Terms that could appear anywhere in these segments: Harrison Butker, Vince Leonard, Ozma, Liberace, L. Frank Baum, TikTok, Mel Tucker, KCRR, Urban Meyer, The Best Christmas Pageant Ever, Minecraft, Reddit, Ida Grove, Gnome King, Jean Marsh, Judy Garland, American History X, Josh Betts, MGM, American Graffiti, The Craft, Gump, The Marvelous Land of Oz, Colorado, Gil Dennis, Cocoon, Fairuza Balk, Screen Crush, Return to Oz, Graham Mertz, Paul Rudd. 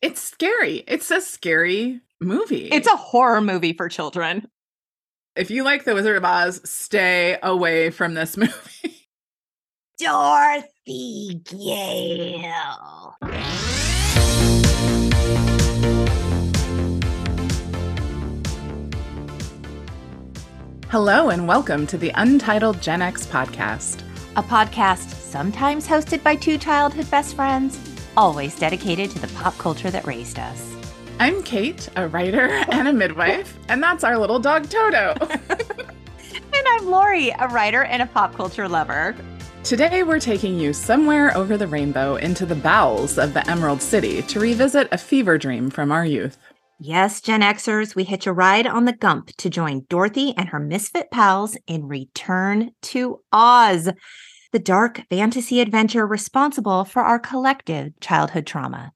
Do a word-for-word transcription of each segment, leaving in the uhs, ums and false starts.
It's scary. It's a scary movie. It's a horror movie for children. If you like The Wizard of Oz, stay away from this movie. Dorothy Gale. Hello and welcome to the Untitled Gen X podcast. A podcast sometimes hosted by two childhood best friends, always dedicated to the pop culture that raised us. I'm Kate, a writer and a midwife, and that's our little dog Toto. And I'm Lori, a writer and a pop culture lover. Today we're taking you somewhere over the rainbow into the bowels of the Emerald City to revisit a fever dream from our youth. Yes, Gen Xers, we hitch a ride on the Gump to join Dorothy and her misfit pals in Return to Oz, the dark fantasy adventure responsible for our collective childhood trauma.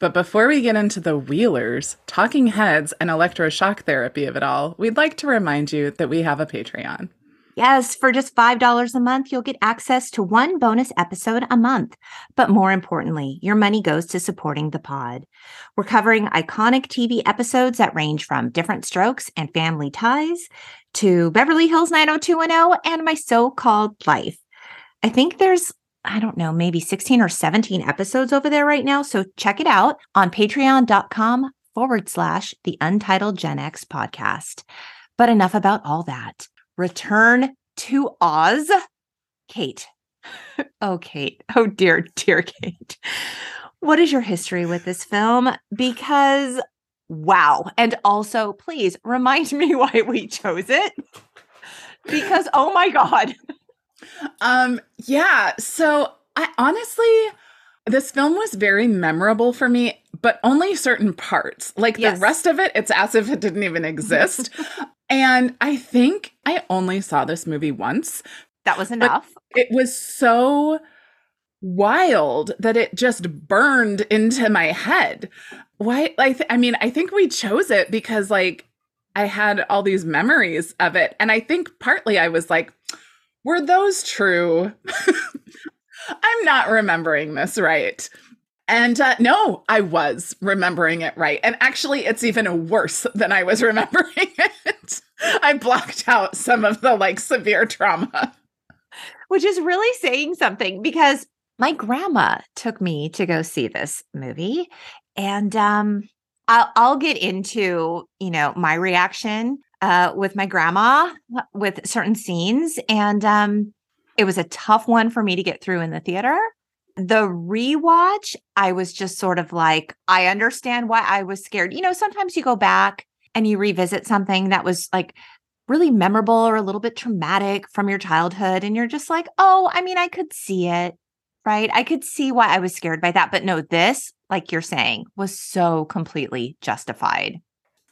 But before we get into the wheelers, talking heads, and electroshock therapy of it all, we'd like to remind you that we have a Patreon. Yes, for just five dollars a month, you'll get access to one bonus episode a month. But more importantly, your money goes to supporting the pod. We're covering iconic T V episodes that range from Different Strokes and Family Ties to Beverly Hills nine oh two one oh and My So-Called Life. I think there's, I don't know, maybe sixteen or seventeen episodes over there right now. So check it out on patreon.com forward slash the Untitled Gen X podcast. But enough about all that. Return to Oz. Kate. Oh, Kate. Oh, dear, dear Kate. What is your history with this film? Because, wow. And also, please remind me why we chose it. Because, oh my God. Um, yeah, so I honestly, this film was very memorable for me, but only certain parts. Like yes. The rest of it, it's as if it didn't even exist. And I think I only saw this movie once. That was enough. It was so wild that it just burned into my head. Why? Like, I mean, I think we chose it because like I had all these memories of it. And I think partly I was like, were those true? I'm not remembering this right. And uh, no, I was remembering it right. And actually, it's even worse than I was remembering it. I blocked out some of the like severe trauma. Which is really saying something because my grandma took me to go see this movie. And um, I'll, I'll get into, you know, my reaction Uh, with my grandma, with certain scenes. And um, it was a tough one for me to get through in the theater. The rewatch, I was just sort of like, I understand why I was scared. You know, sometimes you go back and you revisit something that was like really memorable or a little bit traumatic from your childhood. And you're just like, oh, I mean, I could see it, right? I could see why I was scared by that. But no, this, like you're saying, was so completely justified.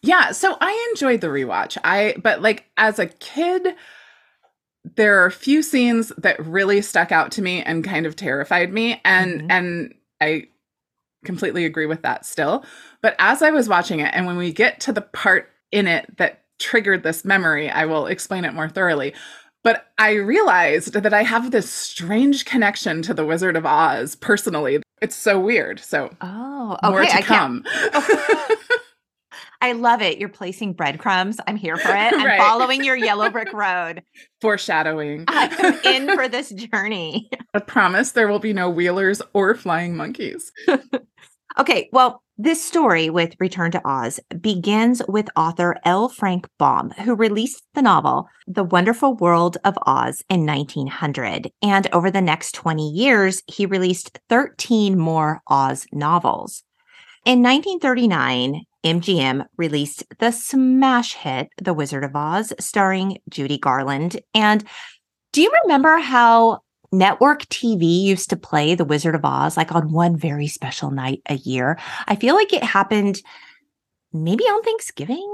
Yeah, so I enjoyed the rewatch. I but like as a kid, there are a few scenes that really stuck out to me and kind of terrified me, and mm-hmm. and I completely agree with that still. But as I was watching it, and when we get to the part in it that triggered this memory, I will explain it more thoroughly. But I realized that I have this strange connection to The Wizard of Oz personally. It's so weird. So oh, okay, more to I come. I love it. You're placing breadcrumbs. I'm here for it. I'm right. Following your yellow brick road. Foreshadowing. I'm in for this journey. I promise there will be no wheelers or flying monkeys. Okay, well, this story with Return to Oz begins with author L. Frank Baum, who released the novel The Wonderful World of Oz in nineteen hundred. And over the next twenty years, he released thirteen more Oz novels. In nineteen thirty-nine, M G M released the smash hit, The Wizard of Oz, starring Judy Garland. And do you remember how network T V used to play The Wizard of Oz, like on one very special night a year? I feel like it happened maybe on Thanksgiving,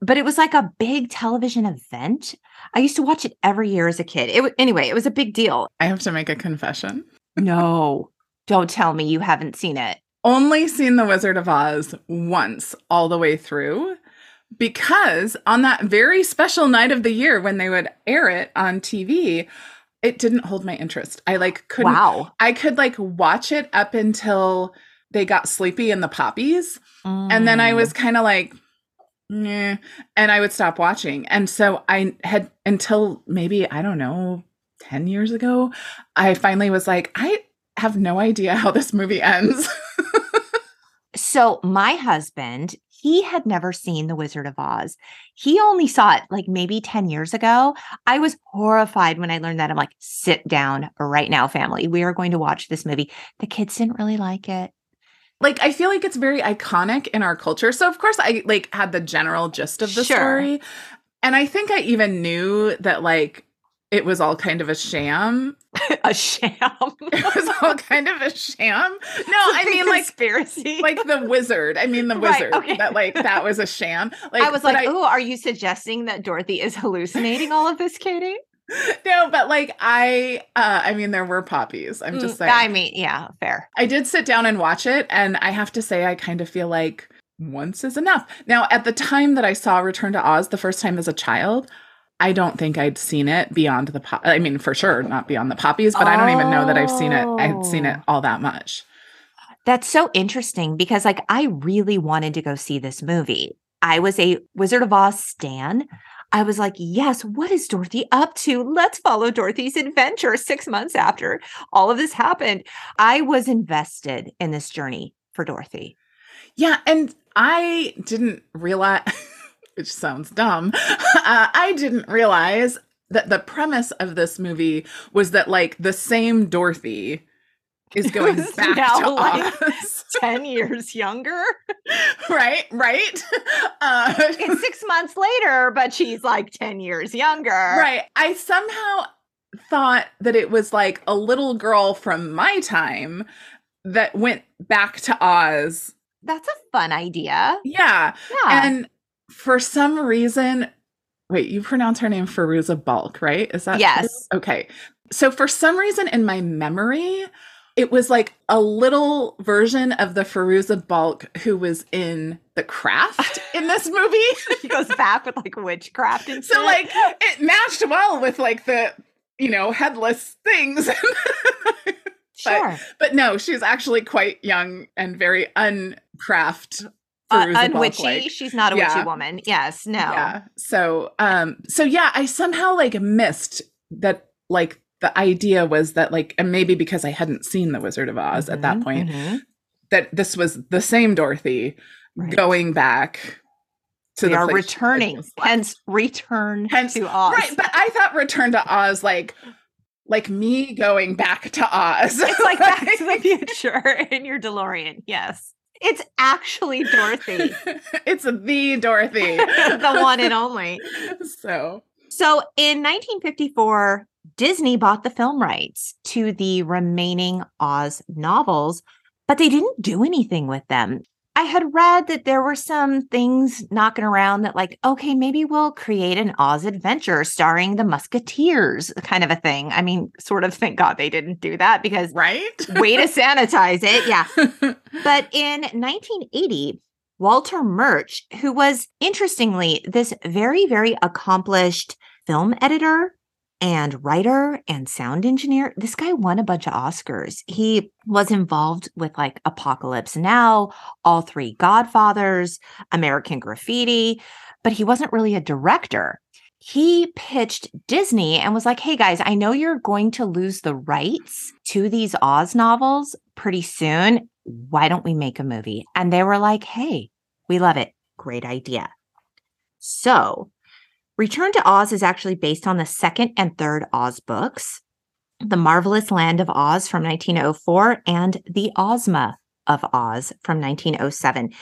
but it was like a big television event. I used to watch it every year as a kid. It w- anyway, it was a big deal. I have to make a confession. No, don't tell me you haven't seen it. Only seen The Wizard of Oz once all the way through because on that very special night of the year when they would air it on T V, it didn't hold my interest. I like couldn't, wow. I could like watch it up until they got sleepy in the poppies. Mm. And then I was kind of like, nah, and I would stop watching. And so I had, until maybe, I don't know, ten years ago, I finally was like, I have no idea how this movie ends. So my husband, he had never seen The Wizard of Oz. He only saw it like maybe ten years ago. I was horrified when I learned that. I'm like, sit down right now, family. We are going to watch this movie. The kids didn't really like it. Like, I feel like it's very iconic in our culture. So, of course, I like had the general gist of the sure. story. And I think I even knew that, like, it was all kind of a sham. A sham. It was all kind of a sham. No, I mean, like, conspiracy. Like the wizard. I mean, the wizard. Right, okay. That, like, that was a sham. Like, I was like, oh, are you suggesting that Dorothy is hallucinating all of this, Katie? No, but like, I, uh, I mean, there were poppies. I'm just saying. I mean, yeah, fair. I did sit down and watch it. And I have to say, I kind of feel like once is enough. Now, at the time that I saw Return to Oz the first time as a child, I don't think I'd seen it beyond the pop. I mean, for sure, not beyond the poppies, but oh. I don't even know that I've seen it. I'd seen it all that much. That's so interesting because, like, I really wanted to go see this movie. I was a Wizard of Oz stan. I was like, yes, what is Dorothy up to? Let's follow Dorothy's adventure six months after all of this happened. I was invested in this journey for Dorothy. Yeah. And I didn't realize, which sounds dumb, uh, I didn't realize that the premise of this movie was that, like, the same Dorothy is going back now to like Oz. ten years younger. Right, right. Uh, it's six months later, but she's like ten years younger. Right. I somehow thought that it was like a little girl from my time that went back to Oz. That's a fun idea. Yeah. Yeah. And for some reason, wait, you pronounce her name Fairuza Balk, right? Is that yes. True? Okay. So for some reason in my memory, it was like a little version of the Fairuza Balk who was in The Craft in this movie. She goes back with like witchcraft and stuff. So like it matched well with like the, you know, headless things. But, sure. But no, she's actually quite young and very uncraft. Uh, unwitchy. Like, she's not a yeah. witchy woman. Yes. No. Yeah. So, um, so yeah, I somehow like missed that, like, the idea was that, like, and maybe because I hadn't seen The Wizard of Oz mm-hmm, at that point, mm-hmm. that this was the same Dorothy right. going back to we the are returning, hence return hence, to Oz. Right, but I thought Return to Oz, like, like me going back to Oz. It's like Back to the Future in your DeLorean. Yes. It's actually Dorothy. It's the Dorothy. The one and only. So. So in nineteen fifty-four, Disney bought the film rights to the remaining Oz novels, but they didn't do anything with them. I had read that there were some things knocking around that, like, okay, maybe we'll create an Oz adventure starring the Musketeers kind of a thing. I mean, sort of thank God they didn't do that because right? way to sanitize it. Yeah. But in nineteen eighty, Walter Murch, who was, interestingly, this very, very accomplished film editor and writer and sound engineer. This guy won a bunch of Oscars. He was involved with like Apocalypse Now, all three Godfathers, American Graffiti, but he wasn't really a director. He pitched Disney and was like, hey guys, I know you're going to lose the rights to these Oz novels pretty soon. Why don't we make a movie? And they were like, hey, we love it. Great idea. So Return to Oz is actually based on the second and third Oz books, The Marvelous Land of Oz from nineteen oh four and The Ozma of Oz from nineteen oh seven.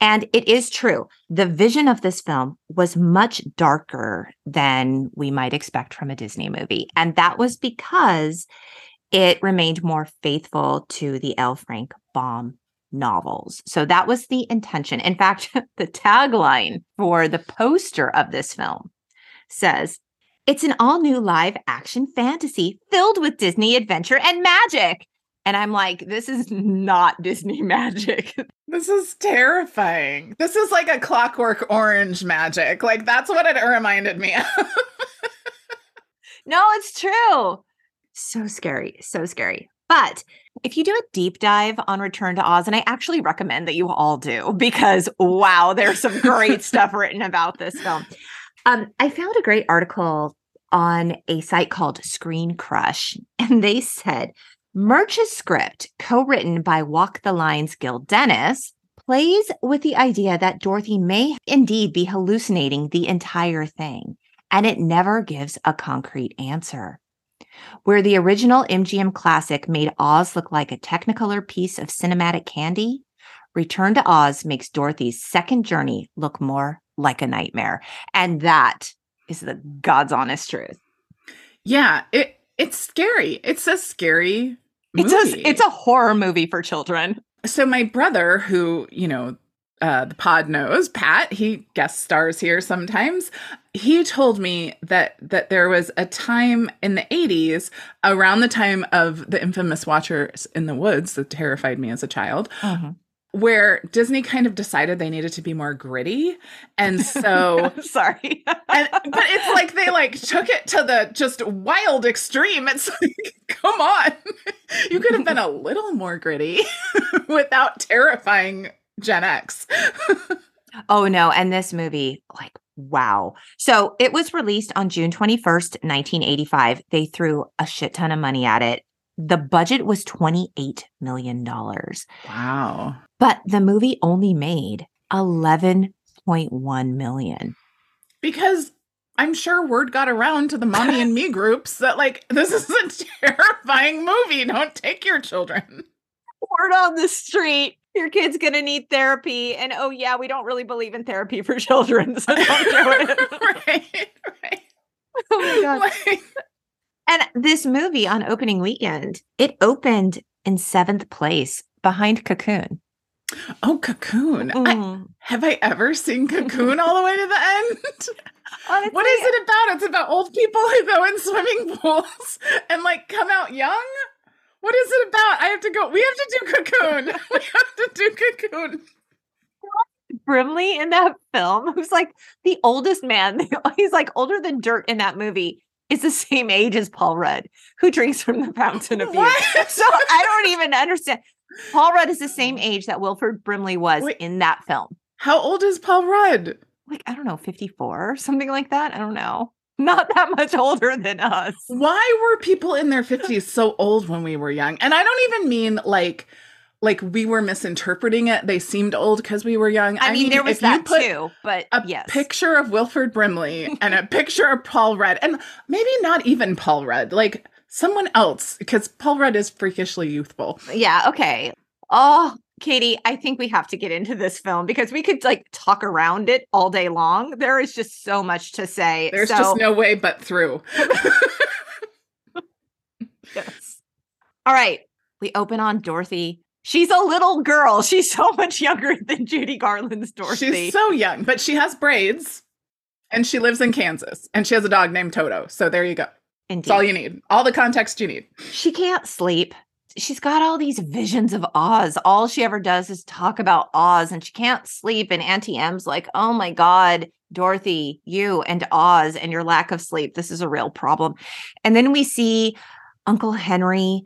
And it is true. The vision of this film was much darker than we might expect from a Disney movie. And that was because it remained more faithful to the L. Frank Baum novels. So that was the intention. In fact, the tagline for the poster of this film says, it's an all-new live action fantasy filled with Disney adventure and magic. And I'm like, this is not Disney magic. This is terrifying. This is like a Clockwork Orange magic. Like, that's what it reminded me of. No, it's true. So scary. So scary. But if you do a deep dive on Return to Oz, and I actually recommend that you all do, because wow, there's some great stuff written about this film. Um, I found a great article on a site called Screen Crush, and they said, Murch's script, co-written by Walk the Line's Gil Dennis, plays with the idea that Dorothy may indeed be hallucinating the entire thing, and it never gives a concrete answer. Where the original M G M classic made Oz look like a Technicolor piece of cinematic candy, Return to Oz makes Dorothy's second journey look more like a nightmare. And that is the God's honest truth. Yeah, it it's scary. It's a scary movie. It's a, it's a horror movie for children. So my brother, who, you know, uh, the pod knows, Pat, he guest stars here sometimes. He told me that that there was a time in the eighties, around the time of the infamous Watchers in the Woods that terrified me as a child, mm-hmm. where Disney kind of decided they needed to be more gritty. And so... Sorry. and, but it's like they like took it to the just wild extreme. It's like, come on. You could have been a little more gritty without terrifying Gen X. Oh, no. And this movie, like, wow. So it was released on June twenty-first, nineteen eighty-five. They threw a shit ton of money at it. The budget was twenty-eight million dollars. Wow. But the movie only made eleven point one million dollars. Because I'm sure word got around to the mommy and me groups that, like, this is a terrifying movie. Don't take your children. Word on the street. Your kid's going to need therapy. And, oh, yeah, we don't really believe in therapy for children, so don't do it. Right, right. Oh, my God. Like... And this movie on opening weekend, it opened in seventh place behind Cocoon. Oh, Cocoon. Mm. I, have I ever seen Cocoon all the way to the end? Honestly, what is it about? It's about old people who go in swimming pools and, like, come out young? What is it about? I have to go. We have to do Cocoon. We have to do Cocoon. Brimley in that film, who's like the oldest man, he's like older than dirt in that movie, is the same age as Paul Rudd, who drinks from the fountain of youth. So I don't even understand. Paul Rudd is the same age that Wilford Brimley was Wait, in that film. How old is Paul Rudd? Like, I don't know, fifty-four or something like that. I don't know. Not that much older than us. Why were people in their fifties so old when we were young? And I don't even mean like like we were misinterpreting it. They seemed old because we were young. I, I mean, mean, there was that too, but a yes. picture of Wilford Brimley and a picture of Paul Rudd, and maybe not even Paul Rudd, like someone else, because Paul Rudd is freakishly youthful. Yeah, okay. Oh, Katie, I think we have to get into this film because we could like talk around it all day long. There is just so much to say. There's so... just no way but through. Yes. All right. We open on Dorothy. She's a little girl. She's so much younger than Judy Garland's Dorothy. She's so young, but she has braids and she lives in Kansas and she has a dog named Toto. So there you go. Indeed. It's all you need. All the context you need. She can't sleep. She's got all these visions of Oz. All she ever does is talk about Oz and she can't sleep. And Auntie M's like, oh my God, Dorothy, you and Oz and your lack of sleep. This is a real problem. And then we see Uncle Henry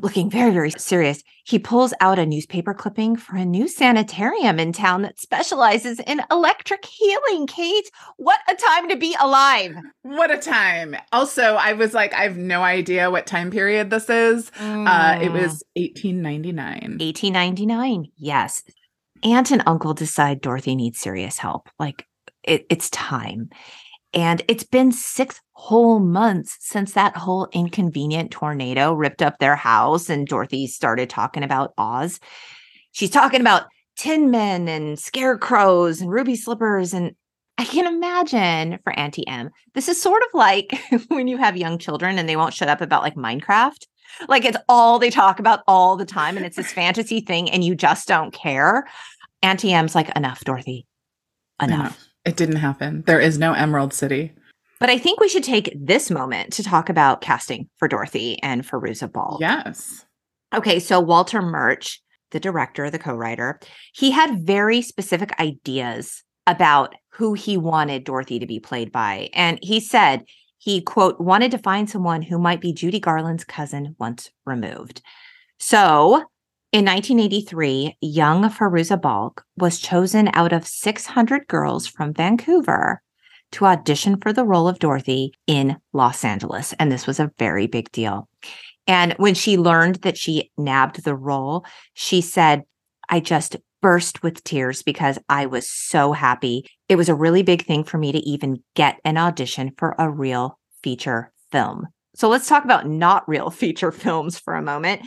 looking very, very serious. He pulls out a newspaper clipping for a new sanitarium in town that specializes in electric healing. Kate, what a time to be alive. What a time. Also, I was like, I have no idea what time period this is. Mm. Uh, it was eighteen ninety-nine. eighteen ninety-nine. Yes. Aunt and uncle decide Dorothy needs serious help. Like it, it's time. And it's been six whole months since that whole inconvenient tornado ripped up their house and Dorothy started talking about Oz. She's talking about tin men and scarecrows and ruby slippers. And I can imagine for Auntie M, this is sort of like when you have young children and they won't shut up about like Minecraft. Like it's all they talk about all the time. And it's this fantasy thing and you just don't care. Auntie M's like, enough, Dorothy, enough. enough. It didn't happen. There is no Emerald City. But I think we should take this moment to talk about casting for Dorothy and for Fairuza Balk. Yes. Okay, so Walter Murch, the director, the co-writer, he had very specific ideas about who he wanted Dorothy to be played by. And he said He, quote, wanted to find someone who might be Judy Garland's cousin once removed. So in nineteen eighty-three, young Fairuza Balk was chosen out of six hundred girls from Vancouver to audition for the role of Dorothy in Los Angeles. And this was a very big deal. And when she learned that she nabbed the role, she said, I just burst with tears because I was so happy. It was a really big thing for me to even get an audition for a real feature film. So let's talk about not real feature films for a moment.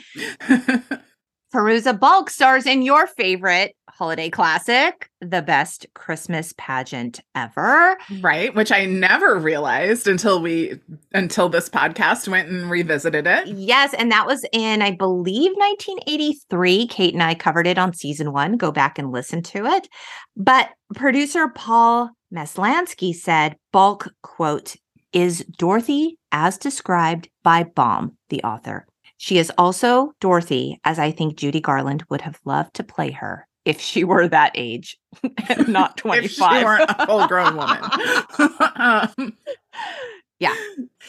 Fairuza Balk stars in your favorite holiday classic, The Best Christmas Pageant Ever. Right, which I never realized until we until this podcast went and revisited it. Yes, and that was in, I believe, nineteen eighty-three. Kate and I covered it on season one. Go back and listen to it. But producer Paul Meslansky said, Balk, quote, is Dorothy as described by Baum, the author. She is also Dorothy, as I think Judy Garland would have loved to play her if she were that age, and not twenty-five. If she weren't a full-grown woman. um, yeah.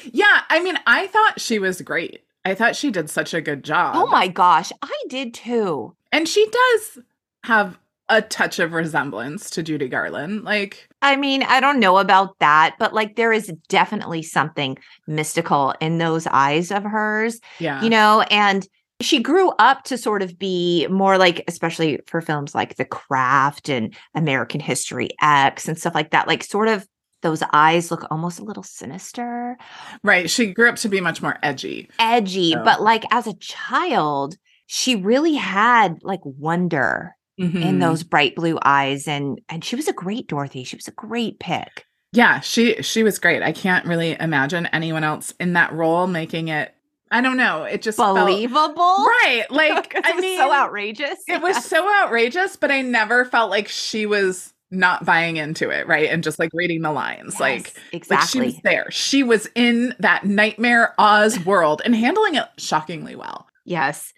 Yeah, I mean, I thought she was great. I thought she did such a good job. Oh my gosh, I did too. And she does have a touch of resemblance to Judy Garland. Like, I mean, I don't know about that, but like there is definitely something mystical in those eyes of hers. Yeah. You know, and she grew up to sort of be more like, especially for films like The Craft and American History X and stuff like that, like sort of those eyes look almost a little sinister. Right. She grew up to be much more edgy. Edgy. So. But like as a child, she really had like wonder. Mm-hmm. In those bright blue eyes. And and she was a great Dorothy. She was a great pick. Yeah, she she was great. I can't really imagine anyone else in that role making it, I don't know, it just believable. Felt, right. Like, I mean. So outrageous. It was so outrageous, but I never felt like she was not buying into it, right? And just like reading the lines. Yes, like, exactly. Like she was there. She was in that nightmare Oz world and handling it shockingly well. Yes.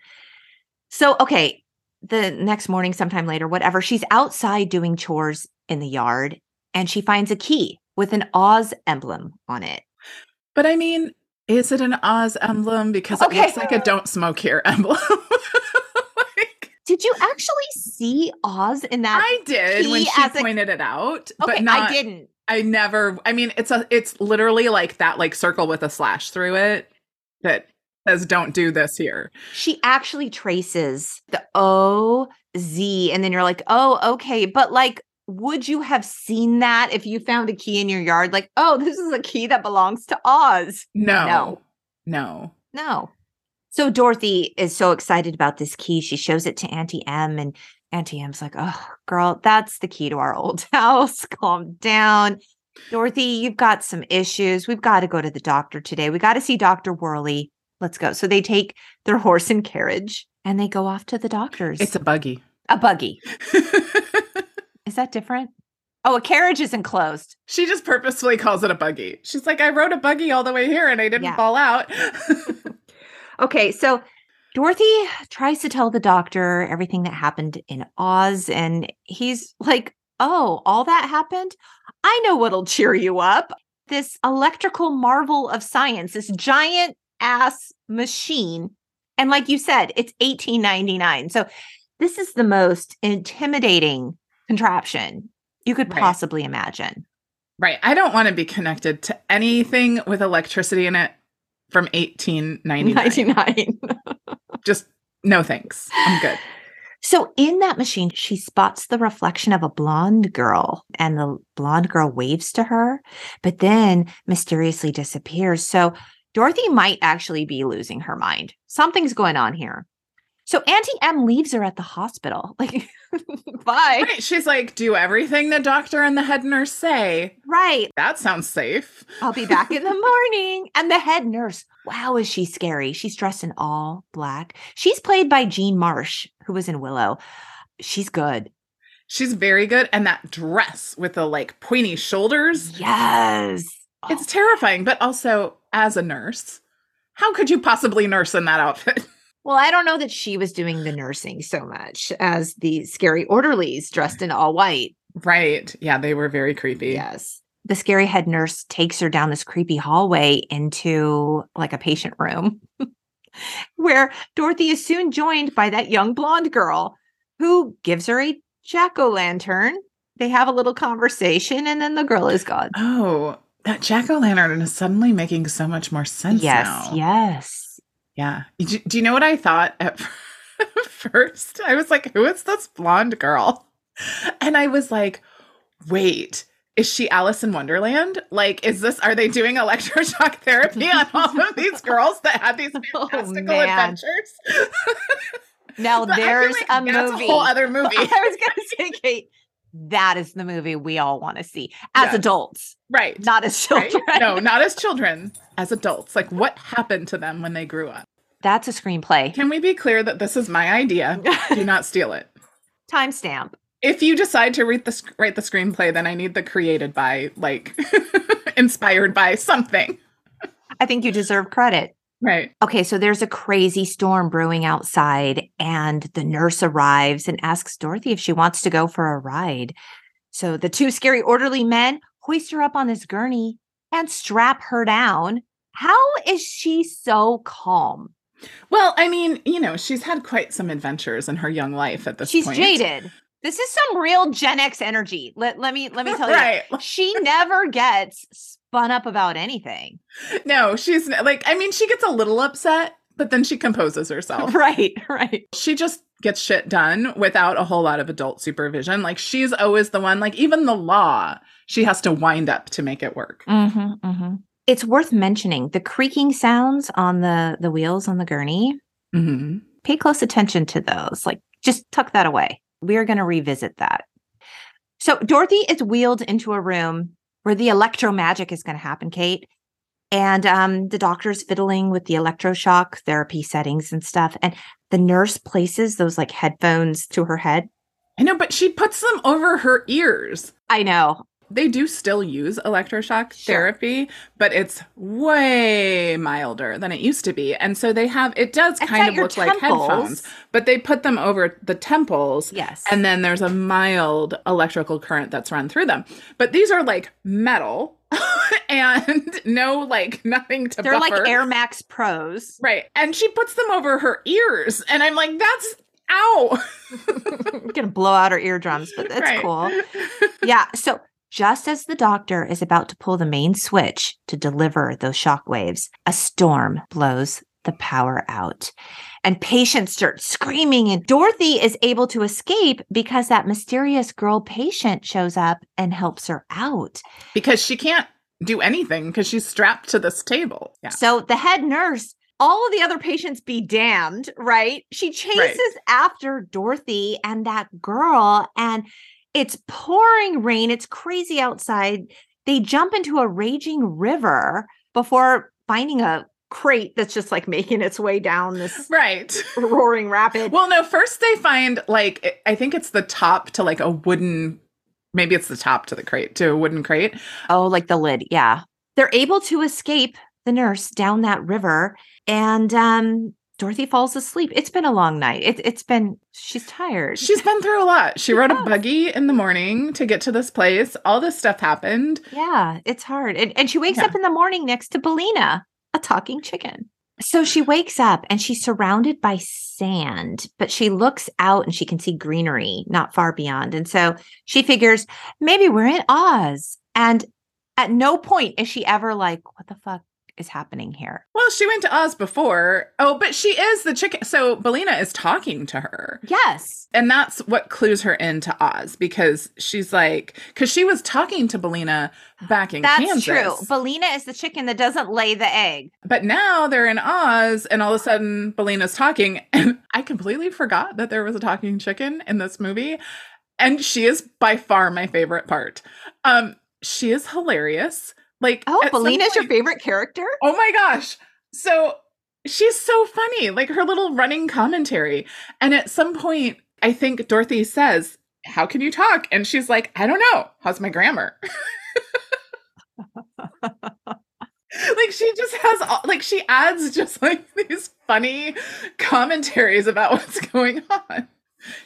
So, okay. The next morning, sometime later, whatever, she's outside doing chores in the yard and she finds a key with an Oz emblem on it. But I mean, is it an Oz emblem? Because okay. It looks like a don't smoke here emblem. Like, did you actually see Oz in that? I did when she pointed a... it out. Okay, but not, I didn't. I never, I mean, it's a, it's literally like that, like circle with a slash through it that says don't do this here. She actually traces the O, Z, and then you're like, oh, okay. But like, would you have seen that if you found a key in your yard? Like, oh, this is a key that belongs to Oz. No, no, no. no. So Dorothy is so excited about this key. She shows it to Auntie Em and Auntie Em's like, oh, girl, that's the key to our old house. Calm down. Dorothy, you've got some issues. We've got to go to the doctor today. We got to see Doctor Worley. Let's go. So they take their horse and carriage and they go off to the doctor's. It's a buggy. A buggy. Is that different? Oh, a carriage isn't closed. She just purposefully calls it a buggy. She's like, I rode a buggy all the way here and I didn't yeah. fall out. Okay. So Dorothy tries to tell the doctor everything that happened in Oz. And he's like, oh, all that happened? I know what'll cheer you up. This electrical marvel of science, this giant ass machine. And like you said, it's eighteen ninety-nine. So this is the most intimidating contraption you could right. possibly imagine. Right. I don't want to be connected to anything with electricity in it from eighteen ninety-nine. Just no thanks. I'm good. So in that machine, she spots the reflection of a blonde girl and the blonde girl waves to her, but then mysteriously disappears. So Dorothy might actually be losing her mind. Something's going on here. So Auntie Em leaves her at the hospital. Like, bye. Right. She's like, do everything the doctor and the head nurse say. Right. That sounds safe. I'll be back in the morning. And the head nurse, wow, is she scary. She's dressed in all black. She's played by Jean Marsh, who was in Willow. She's good. She's very good. And that dress with the like pointy shoulders. Yes. Oh. It's terrifying, but also as a nurse, how could you possibly nurse in that outfit? Well, I don't know that she was doing the nursing so much as the scary orderlies dressed in all white. Right. Yeah, they were very creepy. Yes. the scary head nurse takes her down this creepy hallway into like a patient room where Dorothy is soon joined by that young blonde girl who gives her a jack-o'-lantern. They have a little conversation and then the girl is gone. Oh, that jack-o'-lantern is suddenly making so much more sense yes, now. Yes, yes. Yeah. Do, do you know what I thought at first? I was like, who is this blonde girl? And I was like, wait, is she Alice in Wonderland? Like, is this, are they doing electroshock therapy on all of these girls that had these fantastical oh, adventures? Now but there's like a that's movie. A whole other movie. I was going to say, Kate, that is the movie we all want to see as yes. adults. Right. Not as children. Right? No, not as children, as adults. Like, what happened to them when they grew up? That's a screenplay. Can we be clear that this is my idea? Do not steal it. Timestamp. If you decide to read the, write the screenplay, then I need the created by, like, inspired by something. I think you deserve credit. Right. Okay, so there's a crazy storm brewing outside, and the nurse arrives and asks Dorothy if she wants to go for a ride. So the two scary orderly men hoist her up on this gurney and strap her down. How is she so calm? Well, I mean, you know, she's had quite some adventures in her young life at this she's point. She's jaded. This is some real Gen X energy. Let, let me let me tell you. Right. She never gets spun up about anything. No, she's like, I mean, she gets a little upset, but then she composes herself. Right, right. She just gets shit done without a whole lot of adult supervision. Like, she's always the one, like, even the law, she has to wind up to make it work. Mm-hmm, mm-hmm. It's worth mentioning the creaking sounds on the, the wheels on the gurney. Mm-hmm. Pay close attention to those. Like, just tuck that away. We are going to revisit that. So Dorothy is wheeled into a room where the electro magic is going to happen, Kate. And um, the doctor's fiddling with the electroshock therapy settings and stuff. And the nurse places those like headphones to her head. I know, but she puts them over her ears. I know. They do still use electroshock sure. therapy, but it's way milder than it used to be. And so they have, it does it's kind of look temples. Like headphones, but they put them over the temples. Yes. And then there's a mild electrical current that's run through them. But these are like metal and no, like nothing to They're buffer. They're like Air Max Pros. Right. And she puts them over her ears. And I'm like, that's... Ow. I'm going to blow out her eardrums, but that's right. cool. Yeah. So just as the doctor is about to pull the main switch to deliver those shockwaves, a storm blows the power out and patients start screaming. And Dorothy is able to escape because that mysterious girl patient shows up and helps her out. Because she can't do anything because she's strapped to this table. Yeah. So the head nurse, all of the other patients be damned, right? She chases right. after Dorothy and that girl, and it's pouring rain. It's crazy outside. They jump into a raging river before finding a crate that's just like making its way down this right. roaring rapid. Well, no, first they find like, I think it's the top to like a wooden, maybe it's the top to the crate, to a wooden crate. Oh, like the lid. Yeah. They're able to escape the nurse down that river, and um, Dorothy falls asleep. It's been a long night. It, it's been, she's tired. She's been through a lot. She, she rode has. a buggy in the morning to get to this place. All this stuff happened. Yeah, it's hard. And, and she wakes yeah. up in the morning next to Billina, a talking chicken. So she wakes up and she's surrounded by sand, but she looks out and she can see greenery not far beyond. And so she figures, maybe we're in Oz. And at no point is she ever like, what the fuck is happening here? Well, she went to Oz before. Oh, but she is the chicken. So Billina is talking to her. Yes. And that's what clues her into Oz, because she's like, because she was talking to Billina back in that's Kansas. That's true. Billina is the chicken that doesn't lay the egg. But now they're in Oz and all of a sudden Billina's talking. And I completely forgot that there was a talking chicken in this movie. And she is by far my favorite part. Um, she is hilarious. Like, oh, Billina's your favorite character? Oh my gosh. So she's so funny, like her little running commentary. And at some point, I think Dorothy says, how can you talk? And she's like, I don't know. How's my grammar? Like she just has, all, like she adds just like these funny commentaries about what's going on.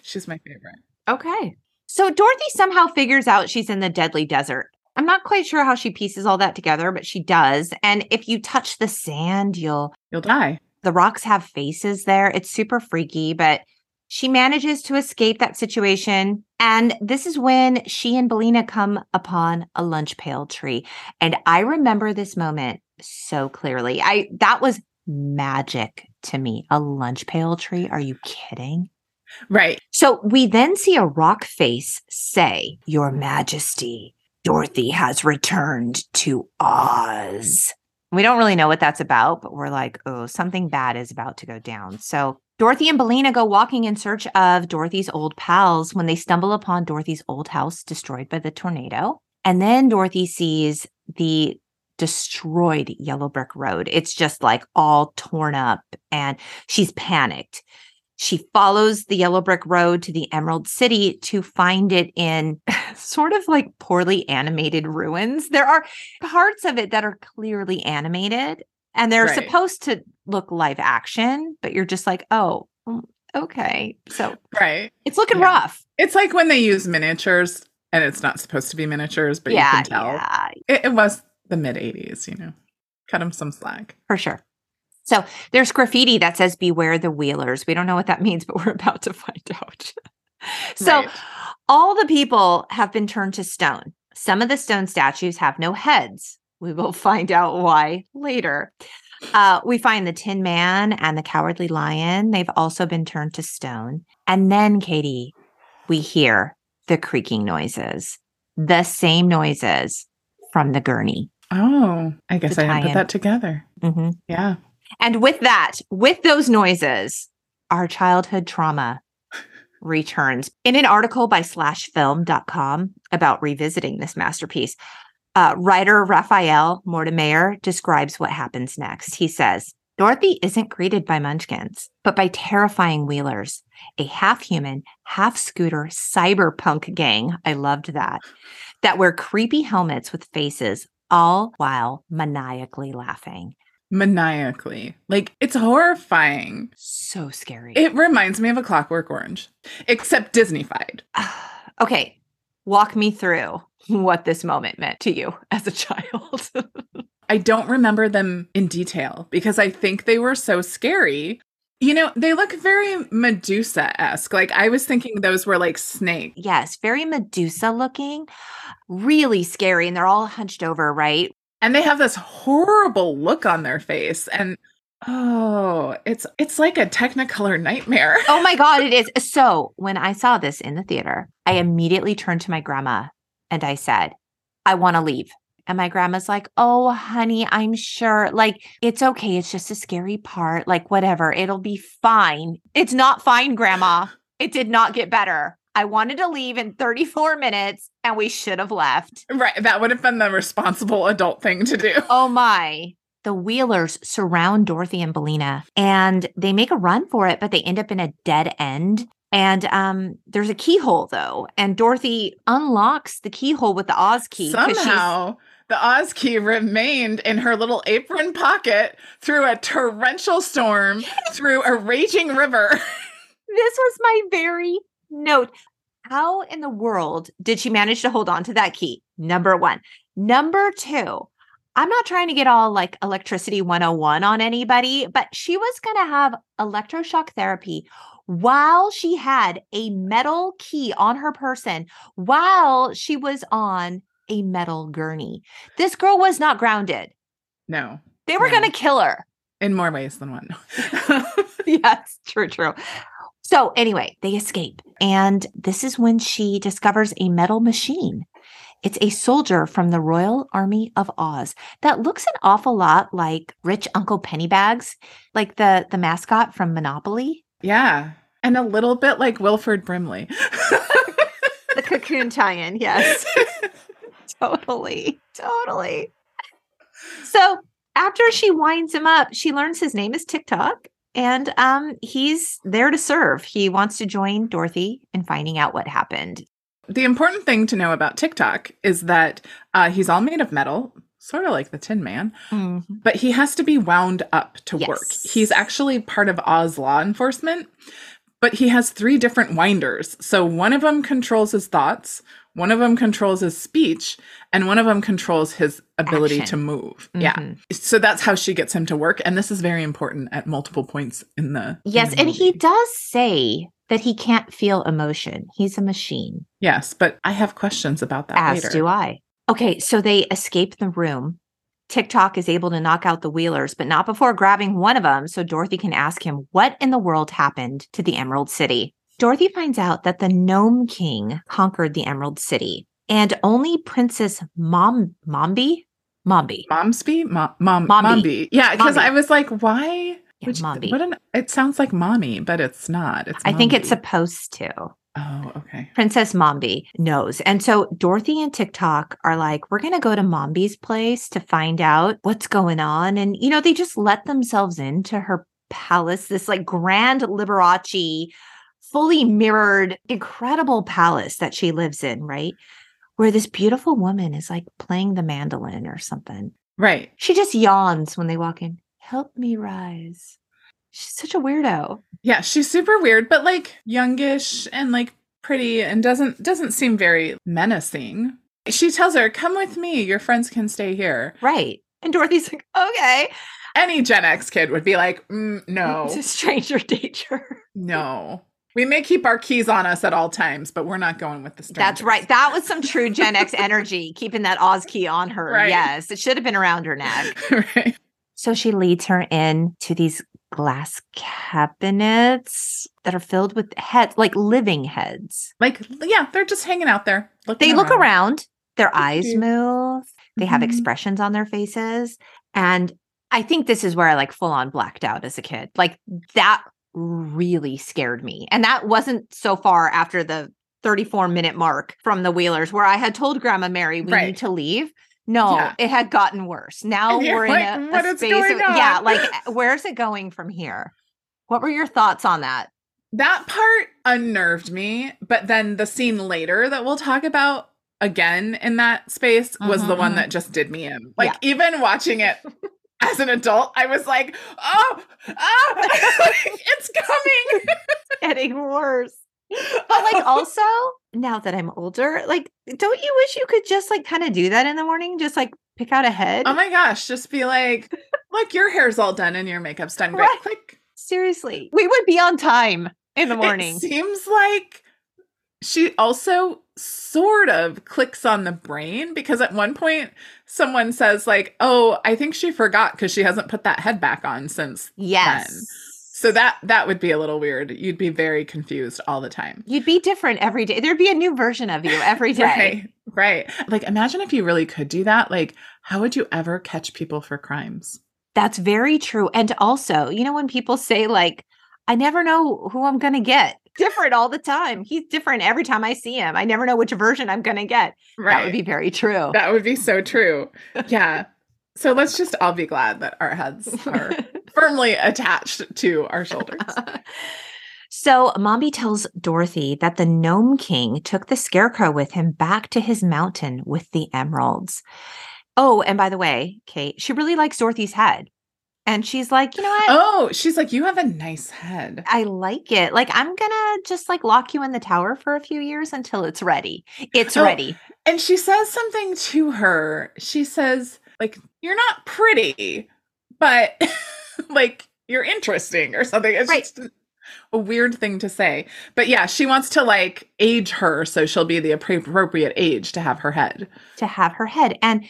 She's my favorite. Okay. So Dorothy somehow figures out she's in the Deadly Desert. I'm not quite sure how she pieces all that together, but she does. And if you touch the sand, you'll... You'll die. The rocks have faces there. It's super freaky, but she manages to escape that situation. And this is when she and Billina come upon a lunch pail tree. And I remember this moment so clearly. I That was magic to me. A lunch pail tree? Are you kidding? Right. So we then see a rock face say, "Your Majesty, Dorothy has returned to Oz." We don't really know what that's about, but we're like, oh, something bad is about to go down. So Dorothy and Billina go walking in search of Dorothy's old pals when they stumble upon Dorothy's old house destroyed by the tornado. And then Dorothy sees the destroyed yellow brick road. It's just like all torn up and she's panicked. She follows the yellow brick road to the Emerald City to find it in sort of like poorly animated ruins. There are parts of it that are clearly animated and they're right. supposed to look live action, but you're just like, oh, okay. So right. it's looking yeah. rough. It's like when they use miniatures and it's not supposed to be miniatures, but yeah, you can tell. Yeah. It, it was the mid eighties, you know, cut them some slack. For sure. So there's graffiti that says, "Beware the wheelers." We don't know what that means, but we're about to find out. So right. all the people have been turned to stone. Some of the stone statues have no heads. We will find out why later. Uh, we find the Tin Man and the Cowardly Lion. They've also been turned to stone. And then, Katie, we hear the creaking noises, the same noises from the gurney. Oh, I guess I didn't put that together. Mm-hmm. Yeah. And with that, with those noises, our childhood trauma returns. In an article by slash film dot com about revisiting this masterpiece, uh, writer Raphael Mortimer describes what happens next. He says, "Dorothy isn't greeted by munchkins, but by terrifying wheelers, a half-human, half-scooter cyberpunk gang," I loved that, "that wear creepy helmets with faces, all while maniacally laughing." Maniacally. Like, it's horrifying. So scary. It reminds me of A Clockwork Orange, except Disney-fied. Okay, walk me through what this moment meant to you as a child. I don't remember them in detail because I think they were so scary. You know, they look very Medusa-esque. Like, I was thinking those were like snakes. Yes, very Medusa-looking. Really scary. And they're all hunched over, right? And they have this horrible look on their face. And, oh, it's it's like a Technicolor nightmare. Oh, my God, it is. So when I saw this in the theater, I immediately turned to my grandma and I said, "I want to leave." And my grandma's like, "Oh, honey, I'm sure. Like, it's okay. It's just a scary part. Like, whatever. It'll be fine." It's not fine, Grandma. It did not get better. I wanted to leave in thirty-four minutes and we should have left. Right. That would have been the responsible adult thing to do. Oh, my. The wheelers surround Dorothy and Billina and they make a run for it, but they end up in a dead end. And um, there's a keyhole, though. And Dorothy unlocks the keyhole with the Oz key. Somehow, the Oz key remained in her little apron pocket through a torrential storm, through a raging river. This was my very... note, how in the world did she manage to hold on to that key? Number one. Number two, I'm not trying to get all like electricity one oh one on anybody, but she was going to have electroshock therapy while she had a metal key on her person, while she was on a metal gurney. This girl was not grounded. No. They were no. going to kill her. In more ways than one. Yes, true, true. So anyway, they escape. And this is when she discovers a metal machine. It's a soldier from the Royal Army of Oz that looks an awful lot like Rich Uncle Pennybags, like the, the mascot from Monopoly. Yeah. And a little bit like Wilford Brimley. The Cocoon tie-in, yes. Totally. Totally. So after she winds him up, she learns his name is TikTok. And um, he's there to serve. He wants to join Dorothy in finding out what happened. The important thing to know about TikTok is that uh, he's all made of metal, sort of like the Tin Man, mm-hmm. but he has to be wound up to yes. work. He's actually part of Oz law enforcement, but he has three different winders. So one of them controls his thoughts, one of them controls his speech, and one of them controls his ability Action. to move. Mm-hmm. Yeah. So that's how she gets him to work. And this is very important at multiple points in the Yes, in the and movie. He does say that he can't feel emotion. He's a machine. Yes, but I have questions about that As later. As do I. Okay, so they escape the room. TikTok is able to knock out the Wheelers, but not before grabbing one of them so Dorothy can ask him what in the world happened to the Emerald City. Dorothy finds out that the Gnome King conquered the Emerald City, and only Princess Mom Mombi? Mombi. Momsby? Mom, Mom, Mombi. Mombi. Yeah, because I was like, why? Yeah, Which, Mombi. What an, it sounds like mommy, but it's not. It's I Mombi. think it's supposed to. Oh, okay. Princess Mombi knows. And so Dorothy and TikTok are like, we're going to go to Mombi's place to find out what's going on. And, you know, they just let themselves into her palace, this like grand Liberace, fully mirrored, incredible palace that she lives in, right? Where this beautiful woman is like playing the mandolin or something. Right. She just yawns when they walk in. Help me rise. She's such a weirdo. Yeah, she's super weird, but like youngish and like pretty and doesn't doesn't seem very menacing. She tells her, come with me. Your friends can stay here. Right. And Dorothy's like, okay. Any Gen X kid would be like, mm, no. It's a stranger danger. No. We may keep our keys on us at all times, but we're not going with the strangers. That's right. That was some true Gen X energy, keeping that Oz key on her. Right. Yes. It should have been around her neck. Right. So she leads her in to these glass cabinets that are filled with heads, like living heads. Like, yeah, they're just hanging out there. They look around. around. Their they eyes do. move. They mm-hmm. have expressions on their faces. And I think this is where I like full on blacked out as a kid. Like that really scared me. And that wasn't so far after the thirty-four minute mark from the Wheelers where I had told Grandma Mary, we right. need to leave. No, yeah. it had gotten worse. Now yeah, we're in like, a, what a is space. Going of, on? Yeah, like where's it going from here? What were your thoughts on that? That part unnerved me, but then the scene later that we'll talk about again in that space was mm-hmm. the one that just did me in. Like yeah. even watching it as an adult, I was like, "Oh, oh, it's coming. It's getting worse." But like also, now that I'm older, like, don't you wish you could just like kind of do that in the morning? Just like pick out a head. Oh my gosh. Just be like, look, your hair's all done and your makeup's done. Right. Like, seriously, we would be on time in the morning. It seems like she also sort of clicks on the brain because at one point someone says like, oh, I think she forgot because she hasn't put that head back on since yes. then. So that that would be a little weird. You'd be very confused all the time. You'd be different every day. There'd be a new version of you every day. Right, right. Like, imagine if you really could do that. Like, how would you ever catch people for crimes? That's very true. And also, you know, when people say, like, I never know who I'm going to get. Different all the time. He's different every time I see him. I never know which version I'm going to get. Right. That would be very true. That would be so true. Yeah. So let's just all be glad that our heads are firmly attached to our shoulders. So Mombi tells Dorothy that the Gnome King took the Scarecrow with him back to his mountain with the emeralds. Oh, and by the way, Kate, she really likes Dorothy's head. And she's like, you know what? Oh, she's like, you have a nice head. I like it. Like, I'm going to just like lock you in the tower for a few years until it's ready. It's oh, ready. And she says something to her. She says, like, you're not pretty, but like you're interesting or something. It's right. just a weird thing to say. But yeah, she wants to like age her so she'll be the appropriate age to have her head. To have her head. And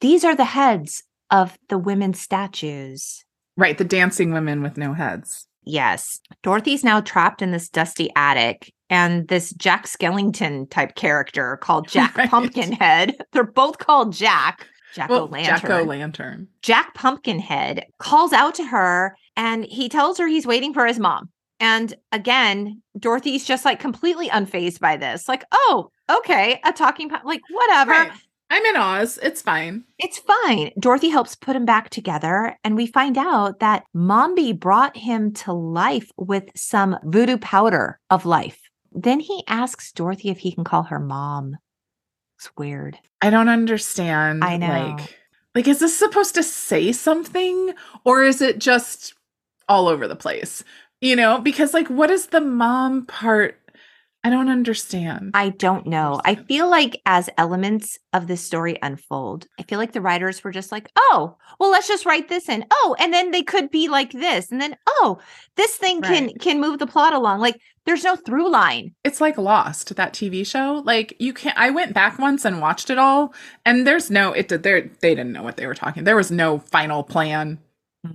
these are the heads of the women's statues. Right. The dancing women with no heads. Yes. Dorothy's now trapped in this dusty attic. And this Jack Skellington type character called Jack right. Pumpkinhead. They're both called Jack. Jack-o-lantern. Well, Jack-o-lantern. Jack Pumpkinhead calls out to her and he tells her he's waiting for his mom. And again, Dorothy's just like completely unfazed by this. Like, oh, okay, a talking po- like whatever. Right. I'm in Oz. It's fine. It's fine. Dorothy helps put him back together. And we find out that Mombi brought him to life with some voodoo powder of life. Then he asks Dorothy if he can call her mom. It's weird. I don't understand. I know. Like, like, is this supposed to say something or is it just all over the place? You know, because like, what is the mom part? I don't understand. I don't know. I feel like as elements of this story unfold, I feel like the writers were just like, oh, well, let's just write this in. Oh, and then they could be like this. And then, oh, this thing right. can can move the plot along. Like, there's no through line. It's like Lost, that T V show. Like, you can't, I went back once and watched it all. And there's no, it did, they didn't know what they were talking. There was no final plan.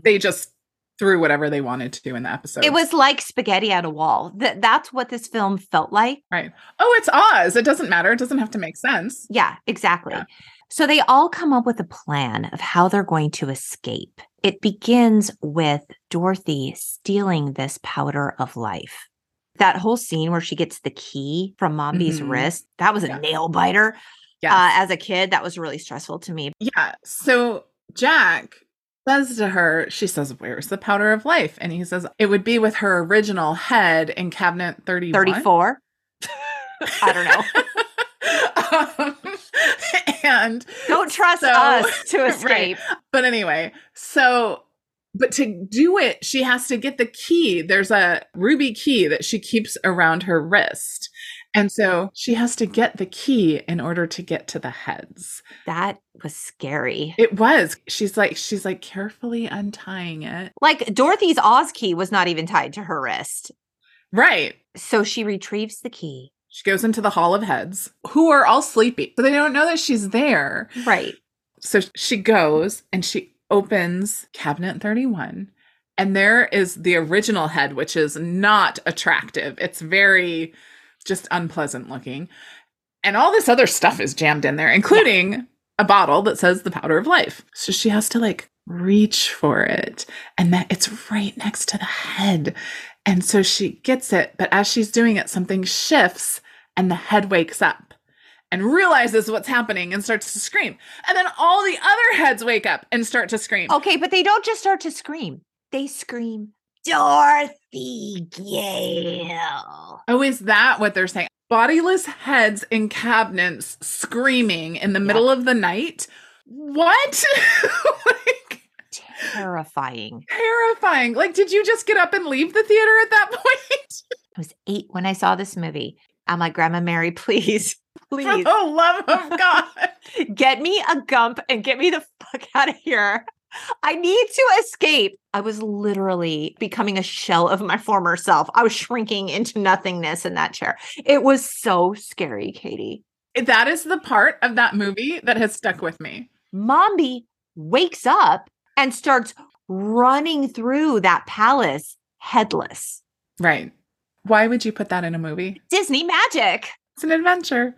They just through whatever they wanted to do in the episode. It was like spaghetti at a wall. Th- that's what this film felt like. Right. Oh, it's Oz. It doesn't matter. It doesn't have to make sense. Yeah, exactly. Yeah. So they all come up with a plan of how they're going to escape. It begins with Dorothy stealing this powder of life. That whole scene where she gets the key from Mombi's mm-hmm. wrist, that was a yeah. nail biter. Yes. Uh, as a kid, that was really stressful to me. Yeah. So Jack says to her, she says, where's the powder of life? And he says, it would be with her original head in cabinet thirty-one. thirty-four? I don't know. um, and don't trust so, us to escape. Right. But anyway, so, but to do it, she has to get the key. There's a ruby key that she keeps around her wrist. And so she has to get the key in order to get to the heads. That was scary. It was. She's like, she's like carefully untying it. Like Dorothy's Oz key was not even tied to her wrist. Right. So she retrieves the key. She goes into the Hall of Heads, who are all sleepy. So they don't know that she's there. Right. So she goes and she opens cabinet thirty-one. And there is the original head, which is not attractive. It's very... just unpleasant looking. And all this other stuff is jammed in there, including yeah. a bottle that says the powder of life. So she has to like reach for it. And that it's right next to the head. And so she gets it. But as she's doing it, something shifts and the head wakes up and realizes what's happening and starts to scream. And then all the other heads wake up and start to scream. Okay, but they don't just start to scream. They scream, Dorothy Gale. Oh, is that what they're saying? Bodiless heads in cabinets screaming in the yep. middle of the night. What? Like, terrifying. Terrifying. Like, did you just get up and leave the theater at that point? I was eight when I saw this movie. I'm like, Grandma Mary, please, please. For the love of God. Get me a Gump and get me the fuck out of here. I need to escape. I was literally becoming a shell of my former self. I was shrinking into nothingness in that chair. It was so scary, Katie. That is the part of that movie that has stuck with me. Mombi wakes up and starts running through that palace headless. Right. Why would you put that in a movie? Disney magic. It's an adventure.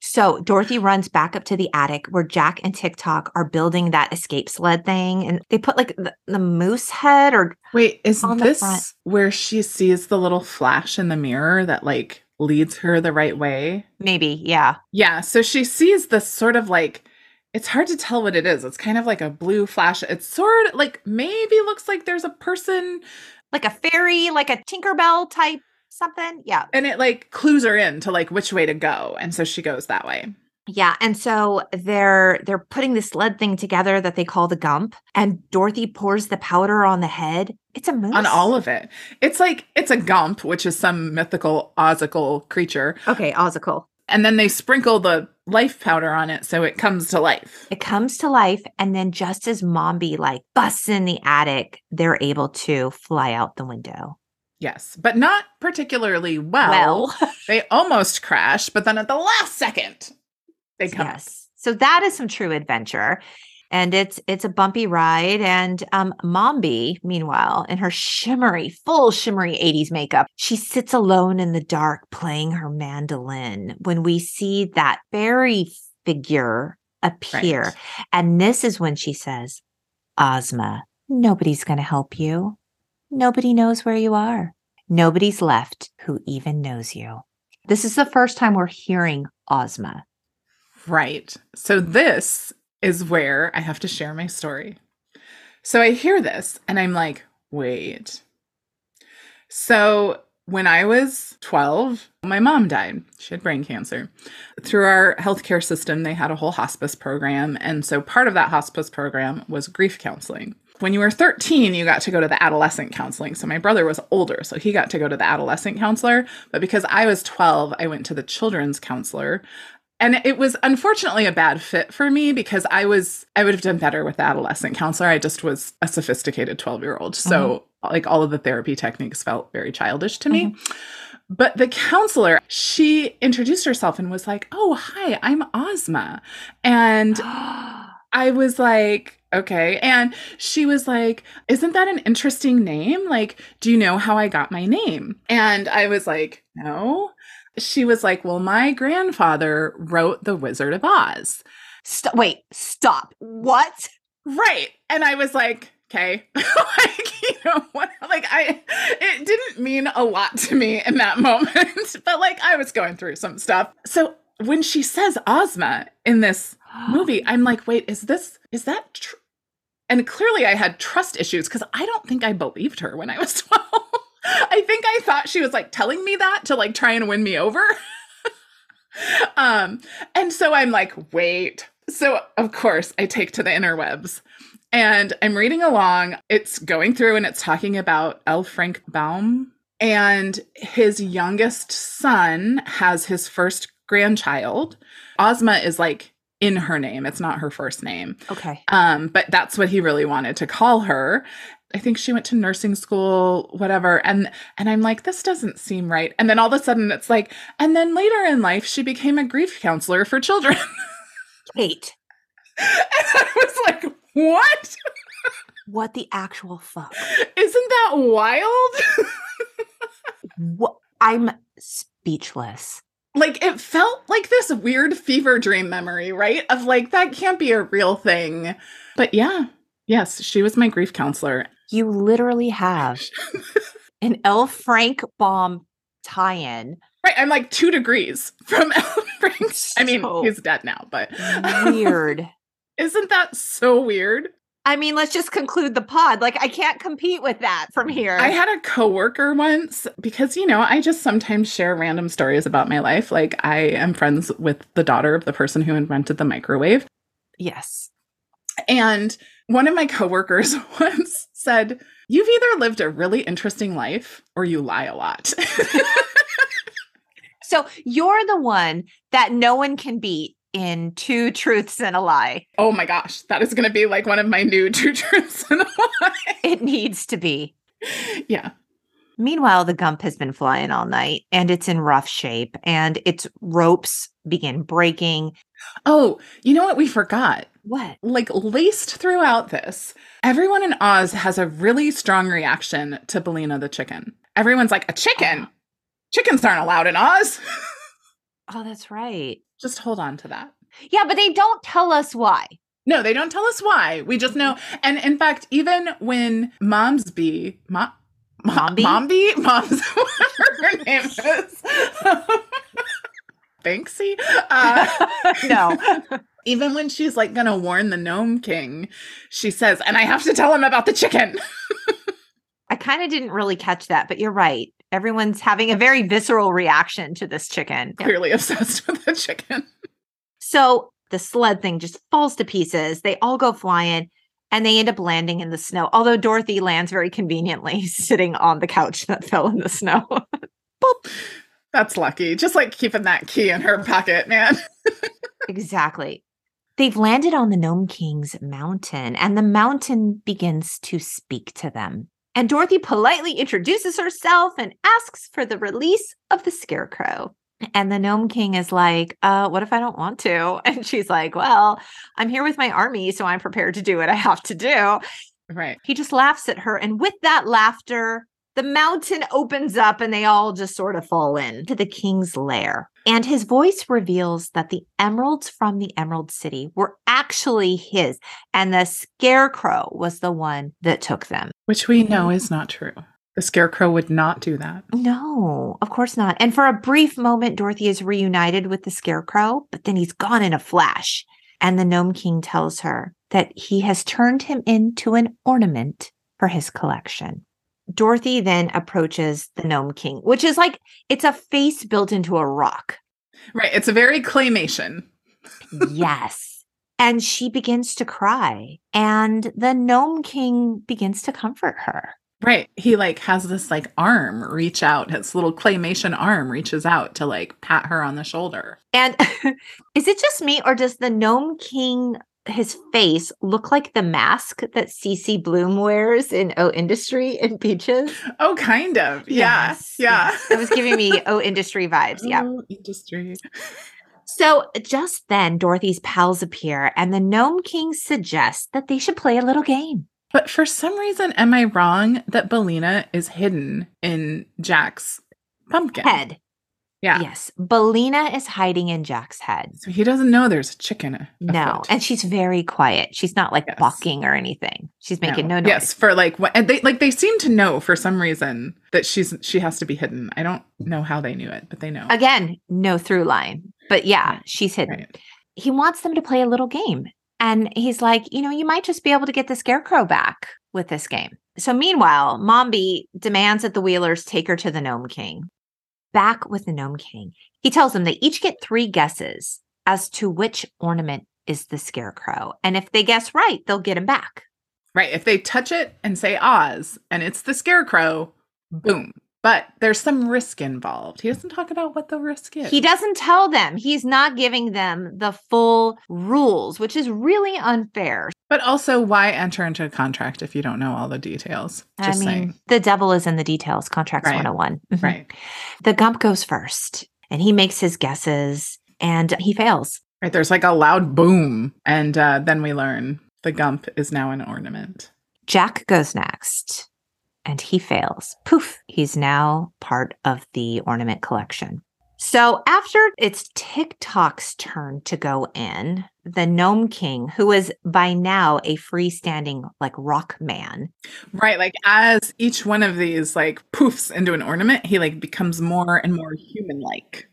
So Dorothy runs back up to the attic where Jack and TikTok are building that escape sled thing. And they put like the, the moose head or... Wait, is this where she sees the little flash in the mirror that like leads her the right way? Maybe, yeah. Yeah, so she sees this sort of like... It's hard to tell what it is. It's kind of like a blue flash. It's sort of like maybe looks like there's a person... Like a fairy, like a Tinkerbell type. Something. Yeah. And it like clues her in to like which way to go. And so she goes that way. Yeah. And so they're they're putting this sled thing together that they call the Gump. And Dorothy pours the powder on the head. It's a moose. On all of it. It's like it's a Gump, which is some mythical Ozical creature. Okay, Ozical. And then they sprinkle the life powder on it so it comes to life. It comes to life. And then just as Mombi like busts in the attic, they're able to fly out the window. Yes, but not particularly well. well. They almost crash, but then at the last second, they come. Yes, so that is some true adventure, and it's it's a bumpy ride. And um, Mombi, meanwhile, in her shimmery, full shimmery eighties makeup, she sits alone in the dark playing her mandolin when we see that fairy figure appear. Right. And this is when she says, Ozma, nobody's going to help you. Nobody knows where you are. Nobody's left who even knows you. This is the first time we're hearing Ozma. Right. So this is where I have to share my story. So I hear this and I'm like, wait. So when I was twelve, my mom died. She had brain cancer. Through our healthcare system, they had a whole hospice program. And so part of that hospice program was grief counseling. when you were thirteen, you got to go to the adolescent counseling. So my brother was older, so he got to go to the adolescent counselor. But because I was twelve, I went to the children's counselor. And it was unfortunately a bad fit for me because I was, I would have done better with the adolescent counselor. I just was a sophisticated twelve-year-old. So mm-hmm. like all of the therapy techniques felt very childish to me. Mm-hmm. But the counselor, she introduced herself and was like, oh, hi, I'm Ozma. And I was like, okay. And she was like, isn't that an interesting name? Like, do you know how I got my name? And I was like, no. She was like, well, my grandfather wrote The Wizard of Oz. Stop, wait, stop. What? Right. And I was like, okay. Like, you know what? Like, I, it didn't mean a lot to me in that moment, but like, I was going through some stuff. So when she says Ozma in this movie, I'm like, wait, is this, is that true? And clearly I had trust issues because I don't think I believed her when I was twelve. I think I thought she was like telling me that to like try and win me over. um, and so I'm like, wait. So of course I take to the interwebs and I'm reading along. It's going through and it's talking about L. Frank Baum, and his youngest son has his first grandchild. Ozma is like in her name. It's not her first name. Okay. Um, but that's what he really wanted to call her. I think she went to nursing school, whatever. And and I'm like, this doesn't seem right. And then all of a sudden it's like, and then later in life, she became a grief counselor for children. Kate. And I was like, what? What the actual fuck? Isn't that wild? What? I'm speechless. Like, it felt like this weird fever dream memory, right? Of like, that can't be a real thing. But yeah. Yes, she was my grief counselor. You literally have an L. Frank Baum tie-in. Right, I'm like two degrees from L. Frank. So I mean, he's dead now, but... Weird. Isn't that so weird? I mean, let's just conclude the pod. Like, I can't compete with that from here. I had a coworker once because, you know, I just sometimes share random stories about my life. Like, I am friends with the daughter of the person who invented the microwave. Yes. And... one of my coworkers once said, you've either lived a really interesting life or you lie a lot. So you're the one that no one can beat in two truths and a lie. Oh my gosh. That is going to be like one of my new two truths and a lie. It needs to be. Yeah. Meanwhile, the Gump has been flying all night and it's in rough shape and its ropes begin breaking. Oh, you know what we forgot? What? Like, laced throughout this, everyone in Oz has a really strong reaction to Billina the chicken. Everyone's like, a chicken? Uh, Chickens aren't allowed in Oz. Oh, that's right. Just hold on to that. Yeah, but they don't tell us why. No, they don't tell us why. We just know. And in fact, even when Momsby, Ma- Ma- Mombi? Mombi? Mom's, whatever her name is. Banksy? Uh, no. Even when she's like going to warn the Gnome King, she says, and I have to tell him about the chicken. I kind of didn't really catch that, but you're right. Everyone's having a very visceral reaction to this chicken. Clearly yeah. obsessed with the chicken. So the sled thing just falls to pieces. They all go flying and they end up landing in the snow. Although Dorothy lands very conveniently sitting on the couch that fell in the snow. Boop. That's lucky. Just like keeping that key in her pocket, man. Exactly. They've landed on the Gnome King's mountain, and the mountain begins to speak to them. And Dorothy politely introduces herself and asks for the release of the scarecrow. And the Gnome King is like, uh, what if I don't want to? And she's like, well, I'm here with my army, so I'm prepared to do what I have to do. Right. He just laughs at her. And with that laughter, the mountain opens up and they all just sort of fall into the king's lair. And his voice reveals that the emeralds from the Emerald City were actually his, and the scarecrow was the one that took them. Which we know is not true. The scarecrow would not do that. No, of course not. And for a brief moment, Dorothy is reunited with the scarecrow, but then he's gone in a flash. And the Gnome King tells her that he has turned him into an ornament for his collection. Dorothy then approaches the Gnome King, which is like, it's a face built into a rock. Right. It's a very claymation. Yes. and she begins to cry, and the Gnome King begins to comfort her. Right. He like has this like arm reach out. His little claymation arm reaches out to like pat her on the shoulder. And is it just me, or does the Gnome King, his face, look like the mask that Cece Bloom wears in O Industry and Peaches? Oh, kind of. Yes. Yeah. Yes. It was giving me O Industry vibes. Yeah. O Industry. So just then Dorothy's pals appear, and the Gnome King suggests that they should play a little game. But for some reason, am I wrong that Billina is hidden in Jack's pumpkin? Head. Yeah. Yes. Billina is hiding in Jack's head. So he doesn't know there's a chicken afoot. No. And she's very quiet. She's not like yes. walking or anything. She's making no, no noise. Yes. For like, what, and they, like they seem to know for some reason that she's she has to be hidden. I don't know how they knew it, but they know. Again, no through line. But yeah, she's hidden. Right. He wants them to play a little game. And he's like, you know, you might just be able to get the scarecrow back with this game. So meanwhile, Mombi demands that the Wheelers take her to the Gnome King. Back with the Gnome King, he tells them they each get three guesses as to which ornament is the scarecrow. And if they guess right, they'll get him back. Right. If they touch it and say Oz and it's the scarecrow, boom. But there's some risk involved. He doesn't talk about what the risk is. He doesn't tell them. He's not giving them the full rules, which is really unfair. But also, why enter into a contract if you don't know all the details? Just I mean, saying. The devil is in the details. Contracts right. one oh one. Mm-hmm. Right. The Gump goes first, and he makes his guesses, and he fails. Right. There's like a loud boom, and uh, then we learn the Gump is now an ornament. Jack goes next. And he fails. Poof. He's now part of the ornament collection. So after it's TikTok's turn to go in, the Gnome King, who is by now a freestanding like rock man. Right. Like as each one of these like poofs into an ornament, he like becomes more and more human-like.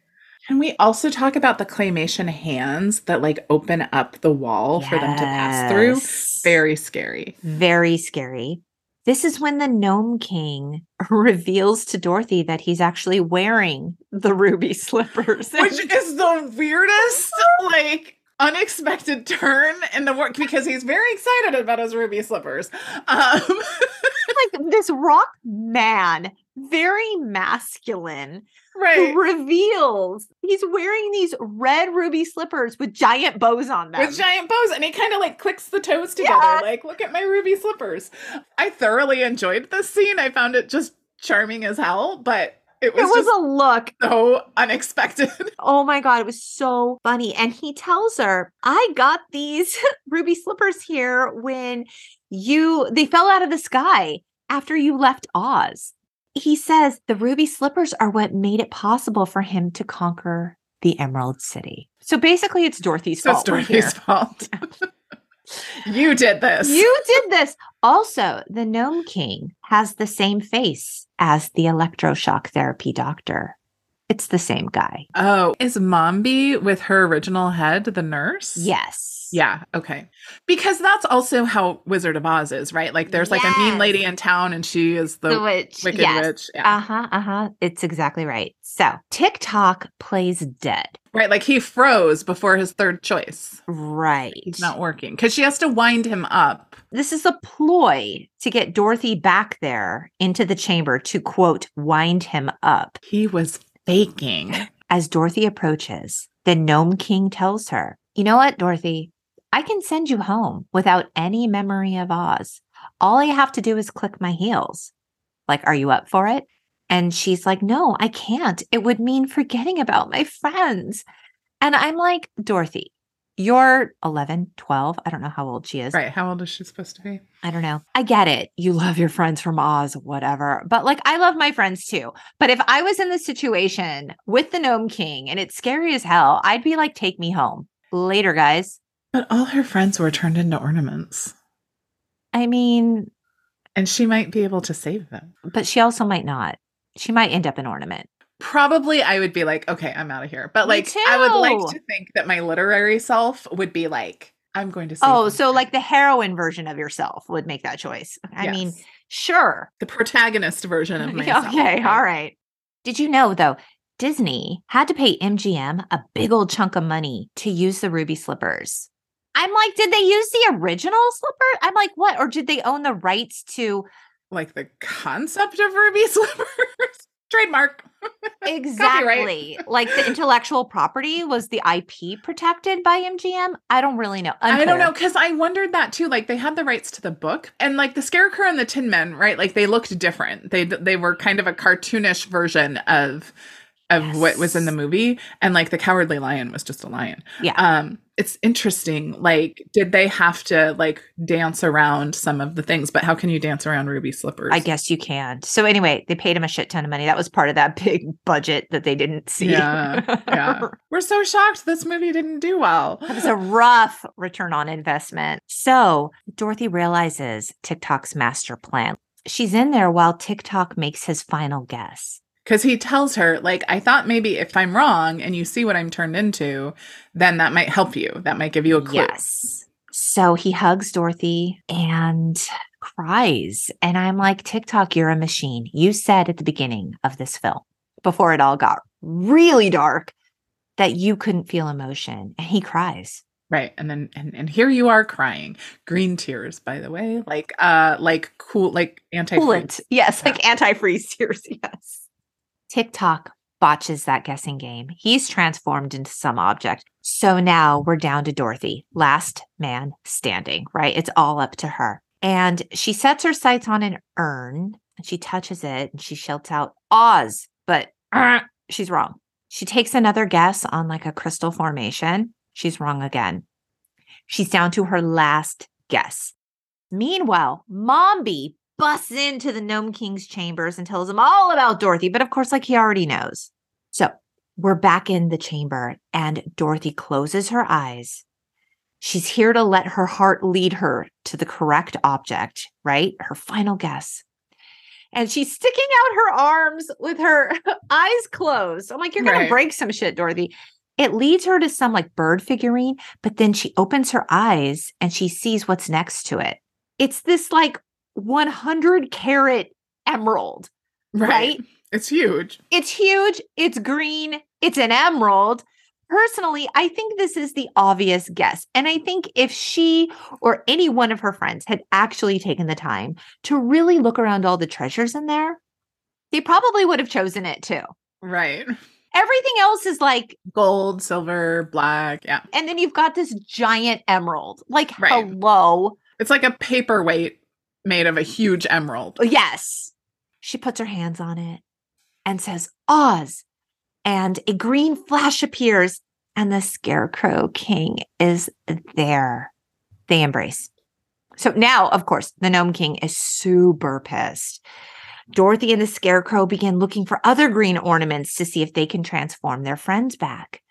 Can we also talk about the claymation hands that like open up the wall yes. for them to pass through? Very scary. Very scary. This is when the Gnome King reveals to Dorothy that he's actually wearing the ruby slippers. Which is the weirdest, like, unexpected turn in the work, because he's very excited about his ruby slippers. Um. Like, this rock man, very masculine, right? Reveals he's wearing these red ruby slippers with giant bows on them. With giant bows. And he kind of like clicks the toes together. Yeah. Like, look at my ruby slippers. I thoroughly enjoyed this scene. I found it just charming as hell, but it was, it was a look. So unexpected. Oh my God. It was so funny. And he tells her, I got these ruby slippers here when you, they fell out of the sky after you left Oz. He says the ruby slippers are what made it possible for him to conquer the Emerald City. So basically, it's Dorothy's so fault. It's Dorothy's fault. You did this. You did this. Also, the Gnome King has the same face as the electroshock therapy doctor. It's the same guy. Oh, is Mombi with her original head the nurse? Yes. Yeah. Okay. Because that's also how Wizard of Oz is, right? Like there's yes. like a mean lady in town and she is the, the witch. wicked yes. witch. Yeah. Uh-huh. Uh-huh. It's exactly right. So TikTok plays dead. Right. Like he froze before his third choice. Right. He's not working because she has to wind him up. This is a ploy to get Dorothy back there into the chamber to, quote, wind him up. He was baking. As Dorothy approaches, the Gnome King tells her, you know what, Dorothy? I can send you home without any memory of Oz. All I have to do is click my heels. Like, are you up for it? And she's like, no, I can't. It would mean forgetting about my friends. And I'm like, Dorothy, you're eleven, twelve. I don't know how old she is. Right. How old is she supposed to be? I don't know. I get it. You love your friends from Oz, whatever. But like, I love my friends too. But if I was in this situation with the Gnome King and it's scary as hell, I'd be like, take me home. Later, guys. But all her friends were turned into ornaments. I mean. And she might be able to save them. But she also might not. She might end up an ornament. Probably I would be like, okay, I'm out of here. But like, I would like to think that my literary self would be like, I'm going to. Oh, so like the heroine version of yourself would make that choice. I yes. mean, sure. The protagonist version of myself. Okay. Right? All right. Did you know, though, Disney had to pay M G M a big old chunk of money to use the ruby slippers I'm like, did they use the original slipper? I'm like, what? Or did they own the rights to like the concept of ruby slippers? Trademark. Exactly. Like the intellectual property, was the I P protected by M G M? I don't really know. Unclear. I don't know, because I wondered that too. Like they had the rights to the book, and like the Scarecrow and the Tin Men, right? Like they looked different. They they were kind of a cartoonish version of of yes. what was in the movie, and like the Cowardly Lion was just a lion. Yeah. Um, it's interesting. Like, did they have to like dance around some of the things? But how can you dance around ruby slippers? I guess you can. So anyway, they paid him a shit ton of money. That was part of that big budget that they didn't see. Yeah, yeah. We're so shocked this movie didn't do well. It was a rough return on investment. So Dorothy realizes TikTok's master plan. She's in there while TikTok makes his final guess. Because he tells her, like, I thought maybe if I'm wrong and you see what I'm turned into, then that might help you. That might give you a clue. Yes. So he hugs Dorothy and cries. And I'm like, TikTok, you're a machine. You said at the beginning of this film, before it all got really dark, that you couldn't feel emotion. And he cries. Right. And then and, and here you are crying. Green tears, by the way. Like uh like cool like anti-freeze. Yes, yeah. Like anti-freeze tears, yes. TikTok botches that guessing game. He's transformed into some object. So now we're down to Dorothy, last man standing, right? It's all up to her. And she sets her sights on an urn and she touches it and she shouts out Oz, but uh, she's wrong. She takes another guess on like a crystal formation. She's wrong again. She's down to her last guess. Meanwhile, Mombi busts into the Gnome King's chambers and tells him all about Dorothy. But of course, like he already knows. So we're back in the chamber and Dorothy closes her eyes. She's here to let her heart lead her to the correct object, right? Her final guess. And she's sticking out her arms with her eyes closed. I'm like, you're going right. to break some shit, Dorothy. It leads her to some like bird figurine, but then she opens her eyes and she sees what's next to it. It's this like one hundred carat emerald, right. right? It's huge. It's huge. It's green. It's an emerald. Personally, I think this is the obvious guess. And I think if she or any one of her friends had actually taken the time to really look around all the treasures in there, they probably would have chosen it too. Right. Everything else is like gold, silver, black. Yeah. And then you've got this giant emerald. Like, right. hello. It's like a paperweight. Made of a huge emerald. Yes. She puts her hands on it and says, Oz. And a green flash appears and the Scarecrow King is there. They embrace. So now, of course, the Gnome King is super pissed. Dorothy and the Scarecrow begin looking for other green ornaments to see if they can transform their friends back.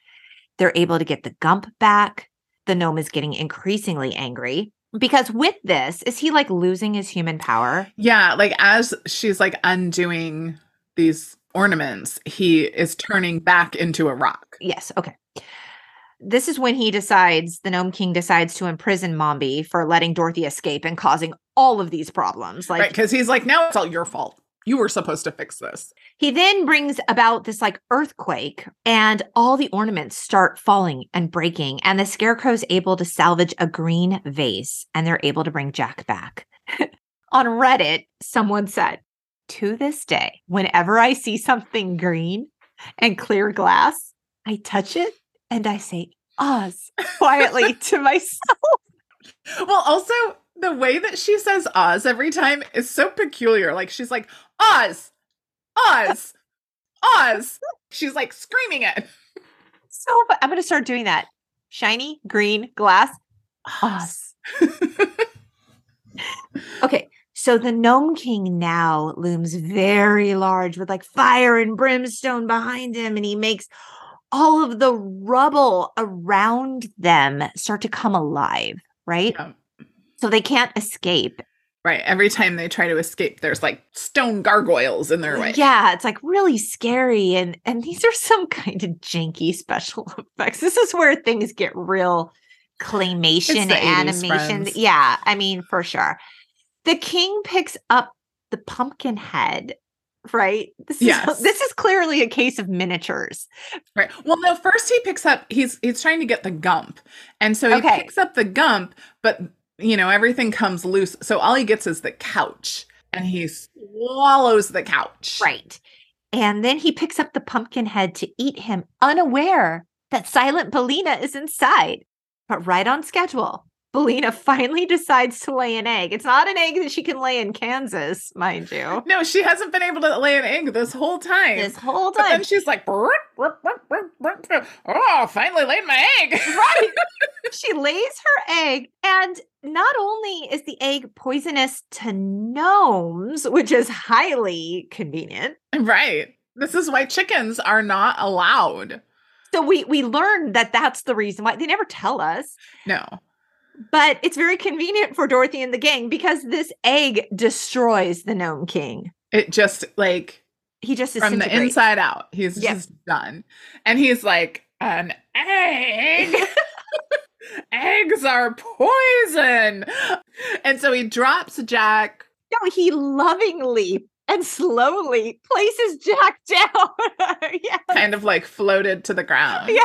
They're able to get the Gump back. The gnome is getting increasingly angry. Because with this, is he like losing his human power? Yeah, like as she's like undoing these ornaments, he is turning back into a rock. Yes, okay. This is when he decides, the Gnome King decides to imprison Mombi for letting Dorothy escape and causing all of these problems. Like, right, because he's like, now it's all your fault. You were supposed to fix this. He then brings about this like earthquake and all the ornaments start falling and breaking. And the Scarecrow's able to salvage a green vase and they're able to bring Jack back. On Reddit, someone said, to this day, whenever I see something green and clear glass, I touch it and I say, Oz, quietly to myself. Well, also, the way that she says Oz every time is so peculiar. Like she's like, Oz, Oz, Oz. She's like screaming it. So I'm going to start doing that. Shiny, green, glass, Oz. Okay. So the Gnome King now looms very large with like fire and brimstone behind him. And he makes all of the rubble around them start to come alive. Right? Yeah. So they can't escape. Right. Every time they try to escape, there's like stone gargoyles in their way. Yeah. It's like really scary. And and these are some kind of janky special effects. This is where things get real claymation animation. Yeah. I mean, for sure. The king picks up the pumpkin head right? This is, yes. This is clearly a case of miniatures. Right. Well, no, first he picks up, he's he's trying to get the gump. And so he okay. picks up the gump, but, you know, everything comes loose. So all he gets is the couch, and he swallows the couch. Right. And then he picks up the pumpkin head to eat him, unaware that silent Billina is inside. But right on schedule, Billina finally decides to lay an egg. It's not an egg that she can lay in Kansas, mind you. No, she hasn't been able to lay an egg this whole time. This whole time. But then she's like, burp, burp, burp, burp, burp. Oh, finally laid my egg. Right. She lays her egg. And not only is the egg poisonous to gnomes, which is highly convenient. Right. This is why chickens are not allowed. So we, we learned that that's the reason why. They never tell us. No. But it's very convenient for Dorothy and the gang because this egg destroys the Gnome King. It just, like... He just is from the inside out. He's yep. just done. And he's like, an egg? Eggs are poison! And so he drops Jack. No, he lovingly and slowly places Jack down. Yes. Kind of like floated to the ground. Yeah.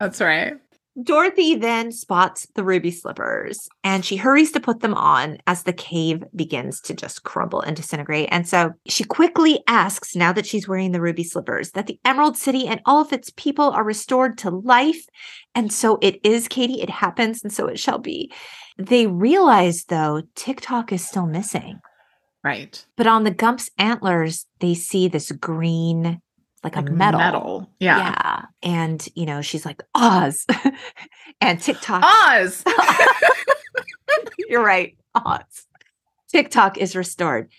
That's right. Dorothy then spots the ruby slippers, and she hurries to put them on as the cave begins to just crumble and disintegrate. And so she quickly asks, now that she's wearing the ruby slippers, that the Emerald City and all of its people are restored to life. And so it is, Katie, it happens, and so it shall be. They realize, though, TikTok is still missing. Right. But on the gump's antlers, they see this green... Like, like a metal. metal. Yeah. Yeah. And, you know, she's like, Oz. And TikTok. Oz. You're right. Oz. TikTok is restored.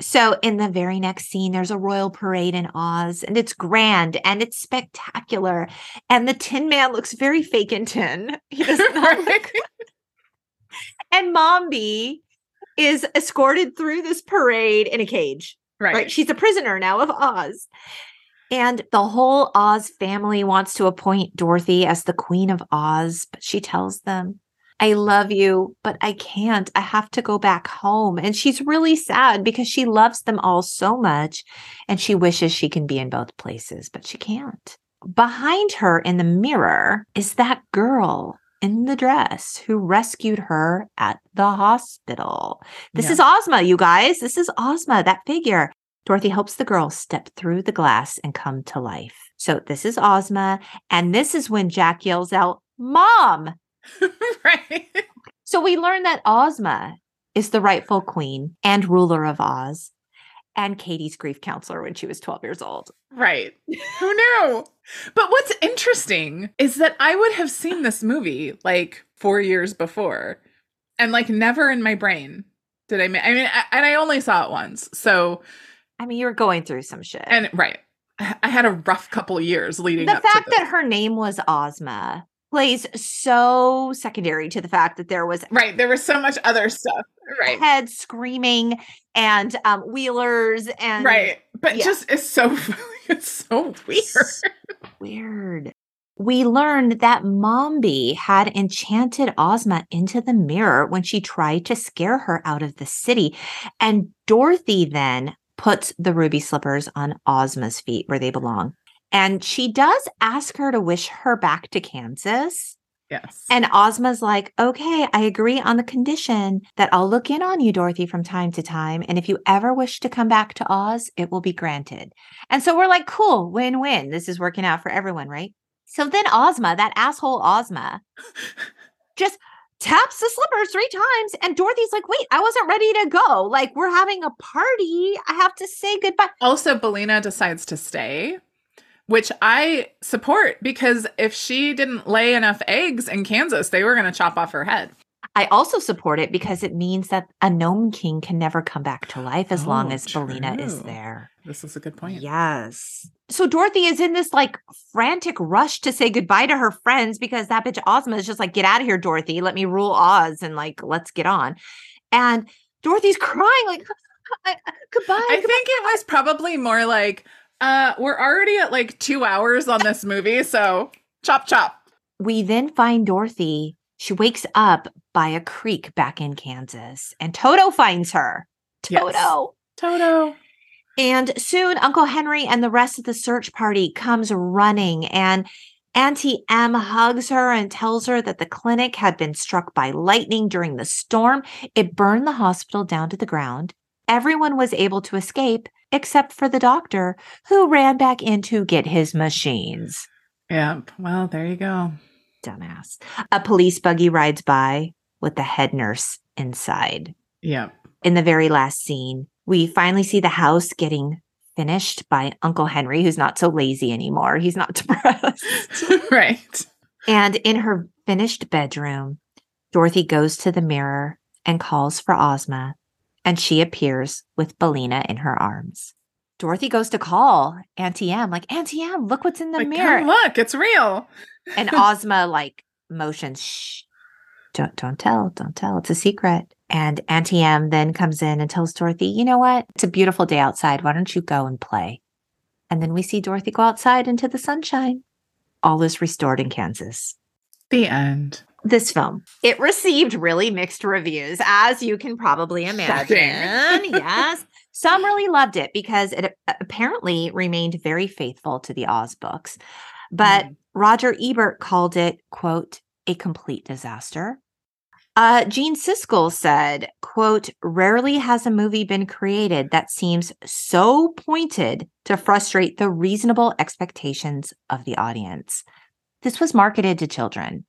So in the very next scene, there's a royal parade in Oz. And it's grand. And it's spectacular. And the Tin Man looks very fake in tin. He does not look And Mombi is escorted through this parade in a cage. Right. Right. She's a prisoner now of Oz. And the whole Oz family wants to appoint Dorothy as the Queen of Oz, but she tells them, I love you, but I can't. I have to go back home. And she's really sad because she loves them all so much, and she wishes she can be in both places, but she can't. Behind her in the mirror is that girl in the dress who rescued her at the hospital. This yeah. is Ozma, you guys. This is Ozma, that figure. Dorothy helps the girl step through the glass and come to life. So this is Ozma. And this is when Jack yells out, Mom! Right. So we learn that Ozma is the rightful queen and ruler of Oz and Katie's grief counselor when she was twelve years old. Right. Who knew? But what's interesting is that I would have seen this movie like four years before and like never in my brain did I. Ma- I mean, I, and I only saw it once. So. I mean, you were going through some shit. And right. I had a rough couple years leading up to this. The fact that her name was Ozma plays so secondary to the fact that there was. Right. There was so much other stuff. Right. Head screaming and um, wheelers and. Right. But yeah. just it's so it's so weird. So weird. We learned that Mombi had enchanted Ozma into the mirror when she tried to scare her out of the city. And Dorothy then puts the ruby slippers on Ozma's feet where they belong. And she does ask her to wish her back to Kansas. Yes. And Ozma's like, okay, I agree on the condition that I'll look in on you, Dorothy, from time to time. And if you ever wish to come back to Oz, it will be granted. And so we're like, cool, win-win. This is working out for everyone, right? So then Ozma, that asshole Ozma, just taps the slippers three times. And Dorothy's like, wait, I wasn't ready to go. Like, we're having a party. I have to say goodbye. Also, Billina decides to stay. Which I support, because if she didn't lay enough eggs in Kansas, they were going to chop off her head. I also support it because it means that a Gnome King can never come back to life as oh, long as true. Billina is there. This is a good point. Yes. So Dorothy is in this like frantic rush to say goodbye to her friends because that bitch Ozma is just like, get out of here, Dorothy. Let me rule Oz and like, let's get on. And Dorothy's crying like, goodbye. I goodbye. think it was probably more like, Uh, we're already at like two hours on this movie, so chop, chop. We then find Dorothy. She wakes up by a creek back in Kansas, and Toto finds her. Toto. Yes. Toto. And soon Uncle Henry and the rest of the search party comes running, and Auntie Em hugs her and tells her that the clinic had been struck by lightning during the storm. It burned the hospital down to the ground. Everyone was able to escape except for the doctor, who ran back in to get his machines. Yep. Well, there you go. Dumbass. A police buggy rides by with the head nurse inside. Yep. In the very last scene, we finally see the house getting finished by Uncle Henry, who's not so lazy anymore. He's not depressed. Right. And in her finished bedroom, Dorothy goes to the mirror and calls for Ozma, and she appears with Billina in her arms. Dorothy goes to call Auntie Em, like, Auntie Em, look what's in the like, mirror. Come look, it's real. And Ozma, like, motions, shh, don't, don't tell, don't tell, it's a secret. And Auntie Em then comes in and tells Dorothy, you know what? It's a beautiful day outside. Why don't you go and play? And then we see Dorothy go outside into the sunshine. All is restored in Kansas. The end. This film, it received really mixed reviews, as you can probably imagine. Yes. Some really loved it because it apparently remained very faithful to the Oz books. But mm. Roger Ebert called it, quote, a complete disaster. Uh, Gene Siskel said, quote, rarely has a movie been created that seems so pointed to frustrate the reasonable expectations of the audience. This was marketed to children.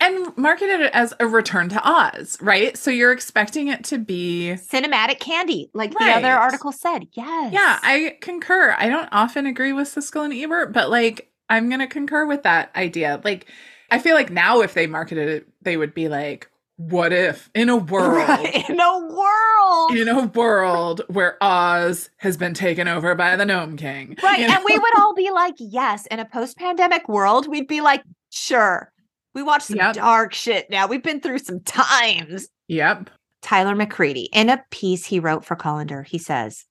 And marketed it as a Return to Oz, right? So you're expecting it to be cinematic candy, like right. The other article said. Yes. Yeah, I concur. I don't often agree with Siskel and Ebert, but like, I'm going to concur with that idea. Like, I feel like now if they marketed it, they would be like, what if in a world, right. in a world, in a world where Oz has been taken over by the Gnome King. Right. You know? And we would all be like, yes. In a post-pandemic world, we'd be like, sure. We watch some yep. dark shit now. We've been through some times. Yep. Tyler McCready, in a piece he wrote for Collender, he says,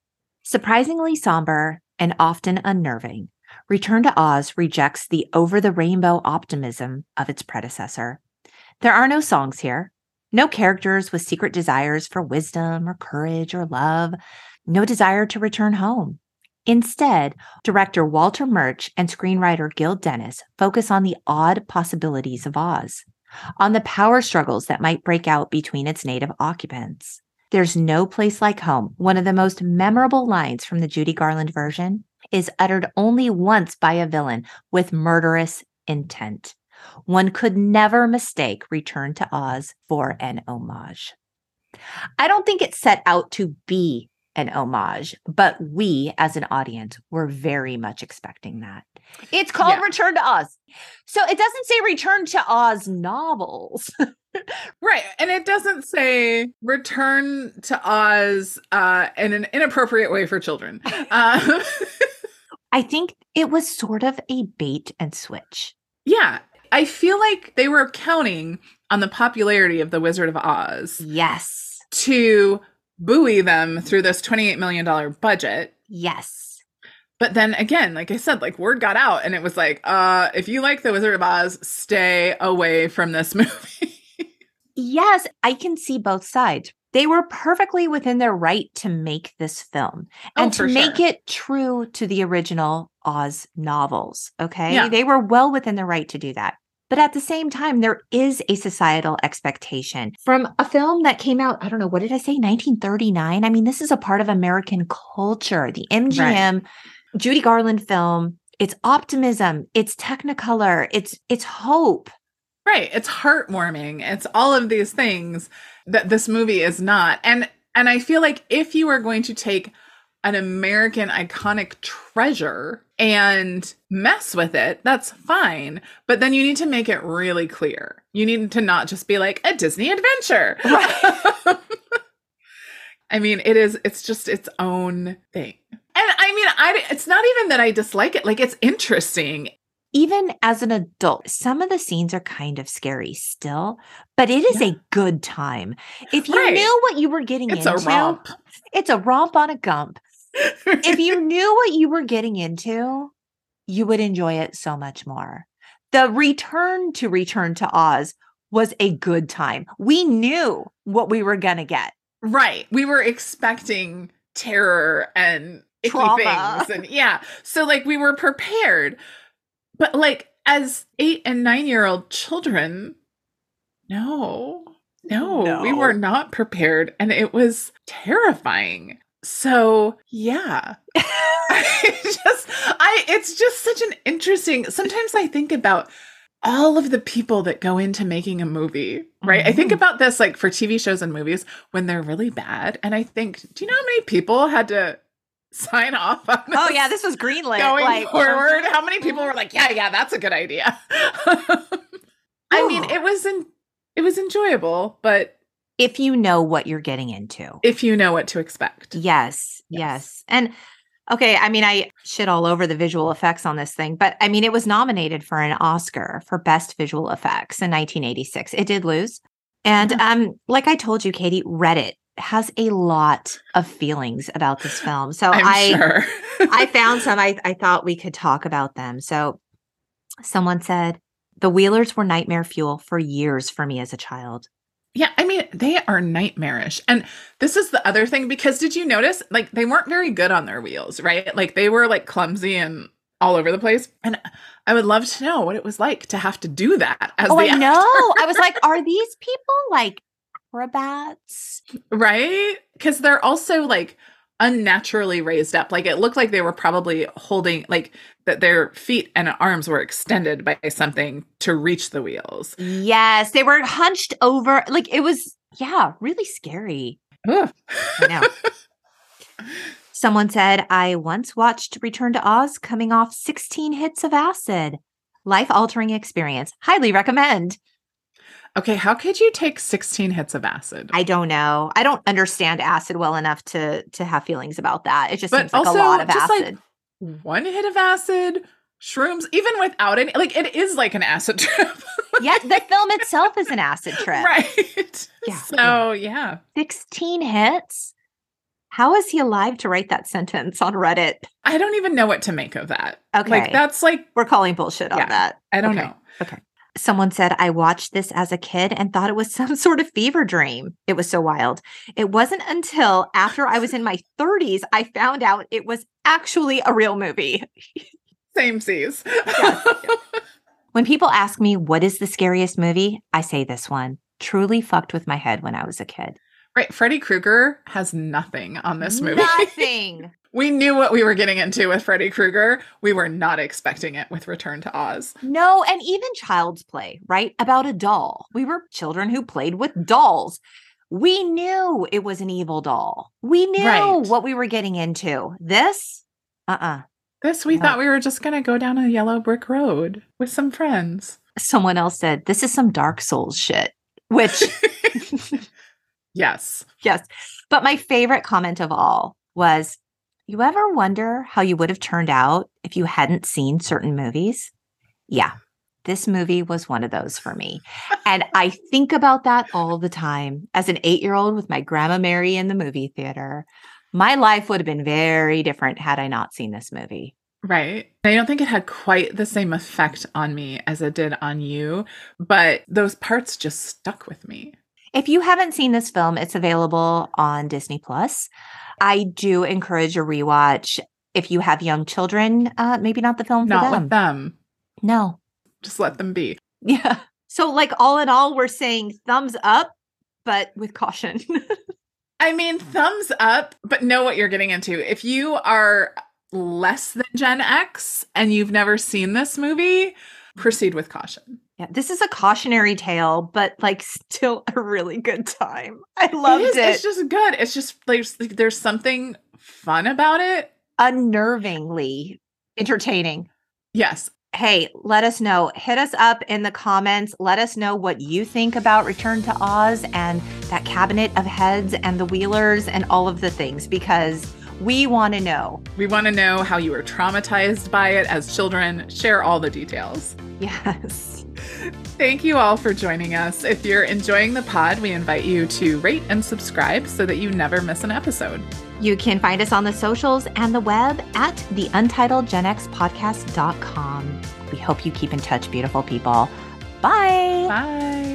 surprisingly somber and often unnerving, Return to Oz rejects the over-the-rainbow optimism of its predecessor. There are no songs here, no characters with secret desires for wisdom or courage or love, no desire to return home. Instead, director Walter Murch and screenwriter Gil Dennis focus on the odd possibilities of Oz, on the power struggles that might break out between its native occupants. There's no place like home. One of the most memorable lines from the Judy Garland version is uttered only once by a villain with murderous intent. One could never mistake Return to Oz for an homage. I don't think it set out to be an homage, but we as an audience were very much expecting that. It's called yeah. Return to Oz. So it doesn't say Return to Oz novels. Right. And it doesn't say Return to Oz uh, in an inappropriate way for children. Uh- I think it was sort of a bait and switch. Yeah. I feel like they were counting on the popularity of The Wizard of Oz. Yes. To buoy them through this twenty-eight million dollars budget. Yes. But then again, like I said, like word got out and it was like, uh, if you like The Wizard of Oz, stay away from this movie. Yes, I can see both sides. They were perfectly within their right to make this film and oh, to make sure. it true to the original Oz novels. Okay. Yeah. They were well within their right to do that. But at the same time, there is a societal expectation from a film that came out, I don't know, what did I say, nineteen thirty-nine? I mean, this is a part of American culture. The M G M, right. Judy Garland film, it's optimism, it's Technicolor, it's it's hope. Right. It's heartwarming. It's all of these things that this movie is not. And and I feel like if you are going to take an American iconic treasure and mess with it, that's fine. But then you need to make it really clear. You need to not just be like a Disney adventure. Right. I mean, it is, it's just its own thing. And I mean, I, it's not even that I dislike it. Like, it's interesting. Even as an adult, some of the scenes are kind of scary still, but it is yeah. a good time. If you right. knew what you were getting it's into. It's a romp. It's a romp on a gump. If you knew what you were getting into, you would enjoy it so much more. The return to Return to Oz was a good time. We knew what we were going to get. Right. We were expecting terror and icky trauma. things. And yeah. So like we were prepared. But like as eight and nine year old children, no, no, no, we were not prepared. And it was terrifying. So yeah, I just, I, it's just such an interesting, sometimes I think about all of the people that go into making a movie, right? Mm-hmm. I think about this, like for T V shows and movies when they're really bad. And I think, do you know how many people had to sign off on this? Oh yeah, this was greenlit. Going like, forward, how many people were like, yeah, yeah, that's a good idea. I mean, it was, in, it was enjoyable, but if you know what you're getting into. If you know what to expect. Yes, yes. Yes. And okay, I mean, I shit all over the visual effects on this thing, but I mean, it was nominated for an Oscar for Best Visual Effects in nineteen eighty-six. It did lose. And um, like I told you, Katie, Reddit has a lot of feelings about this film. So I'm I sure. I found some, I, I thought we could talk about them. So someone said, the Wheelers were nightmare fuel for years for me as a child. Yeah, I mean, they are nightmarish. And this is the other thing, because did you notice, like, they weren't very good on their wheels, right? Like, they were, like, clumsy and all over the place. And I would love to know what it was like to have to do that as oh, the I actor. know. I was like, are these people, like, acrobats? Right? Because they're also, like, unnaturally raised up. Like, it looked like they were probably holding, like, that their feet and arms were extended by something to reach the wheels. Yes, they were hunched over. Like, it was, yeah, really scary. Ugh. I know. Someone said, I once watched Return to Oz coming off sixteen hits of acid. Life-altering experience. Highly recommend. Okay, how could you take sixteen hits of acid? I don't know. I don't understand acid well enough to to have feelings about that. It just but seems like also, a lot of just acid. Like, one hit of acid, shrooms, even without any, like it is like an acid trip. Yeah, the film itself is an acid trip. Right. Yeah. So, yeah. sixteen hits? How is he alive to write that sentence on Reddit? I don't even know what to make of that. Okay. Like, that's like. We're calling bullshit on yeah, that. I don't okay. know. Okay. Someone said, I watched this as a kid and thought it was some sort of fever dream. It was so wild. It wasn't until after I was in my thirties, I found out it was actually a real movie. Same seas. Yes, yes. When people ask me, what is the scariest movie? I say this one. Truly fucked with my head when I was a kid. Right. Freddy Krueger has nothing on this movie. Nothing. We knew what we were getting into with Freddy Krueger. We were not expecting it with Return to Oz. No, and even Child's Play, right? About a doll. We were children who played with dolls. We knew it was an evil doll. We knew right. what we were getting into. This? Uh-uh. This, we no. thought we were just going to go down a yellow brick road with some friends. Someone else said, this is some Dark Souls shit, which... Yes. Yes. But my favorite comment of all was, you ever wonder how you would have turned out if you hadn't seen certain movies? Yeah, this movie was one of those for me. And I think about that all the time. As an eight-year-old with my grandma Mary in the movie theater, my life would have been very different had I not seen this movie. Right. I don't think it had quite the same effect on me as it did on you, but those parts just stuck with me. If you haven't seen this film, it's available on Disney Plus. I do encourage a rewatch. If you have young children, uh, maybe not the film for them. Not with them. No. Just let them be. Yeah. So like all in all, we're saying thumbs up, but with caution. I mean, thumbs up, but know what you're getting into. If you are less than Gen X and you've never seen this movie, proceed with caution. Yeah, this is a cautionary tale, but like still a really good time. I loved it. Is, it. It's just good. It's just like there's, there's something fun about it. Unnervingly entertaining. Yes. Hey, let us know. Hit us up in the comments. Let us know what you think about Return to Oz and that cabinet of heads and the Wheelers and all of the things, because we want to know. We want to know how you were traumatized by it as children. Share all the details. Yes. Thank you all for joining us. If you're enjoying the pod, we invite you to rate and subscribe so that you never miss an episode. You can find us on the socials and the web at the untitled gen x podcast dot com. We hope you keep in touch, beautiful people. Bye. Bye.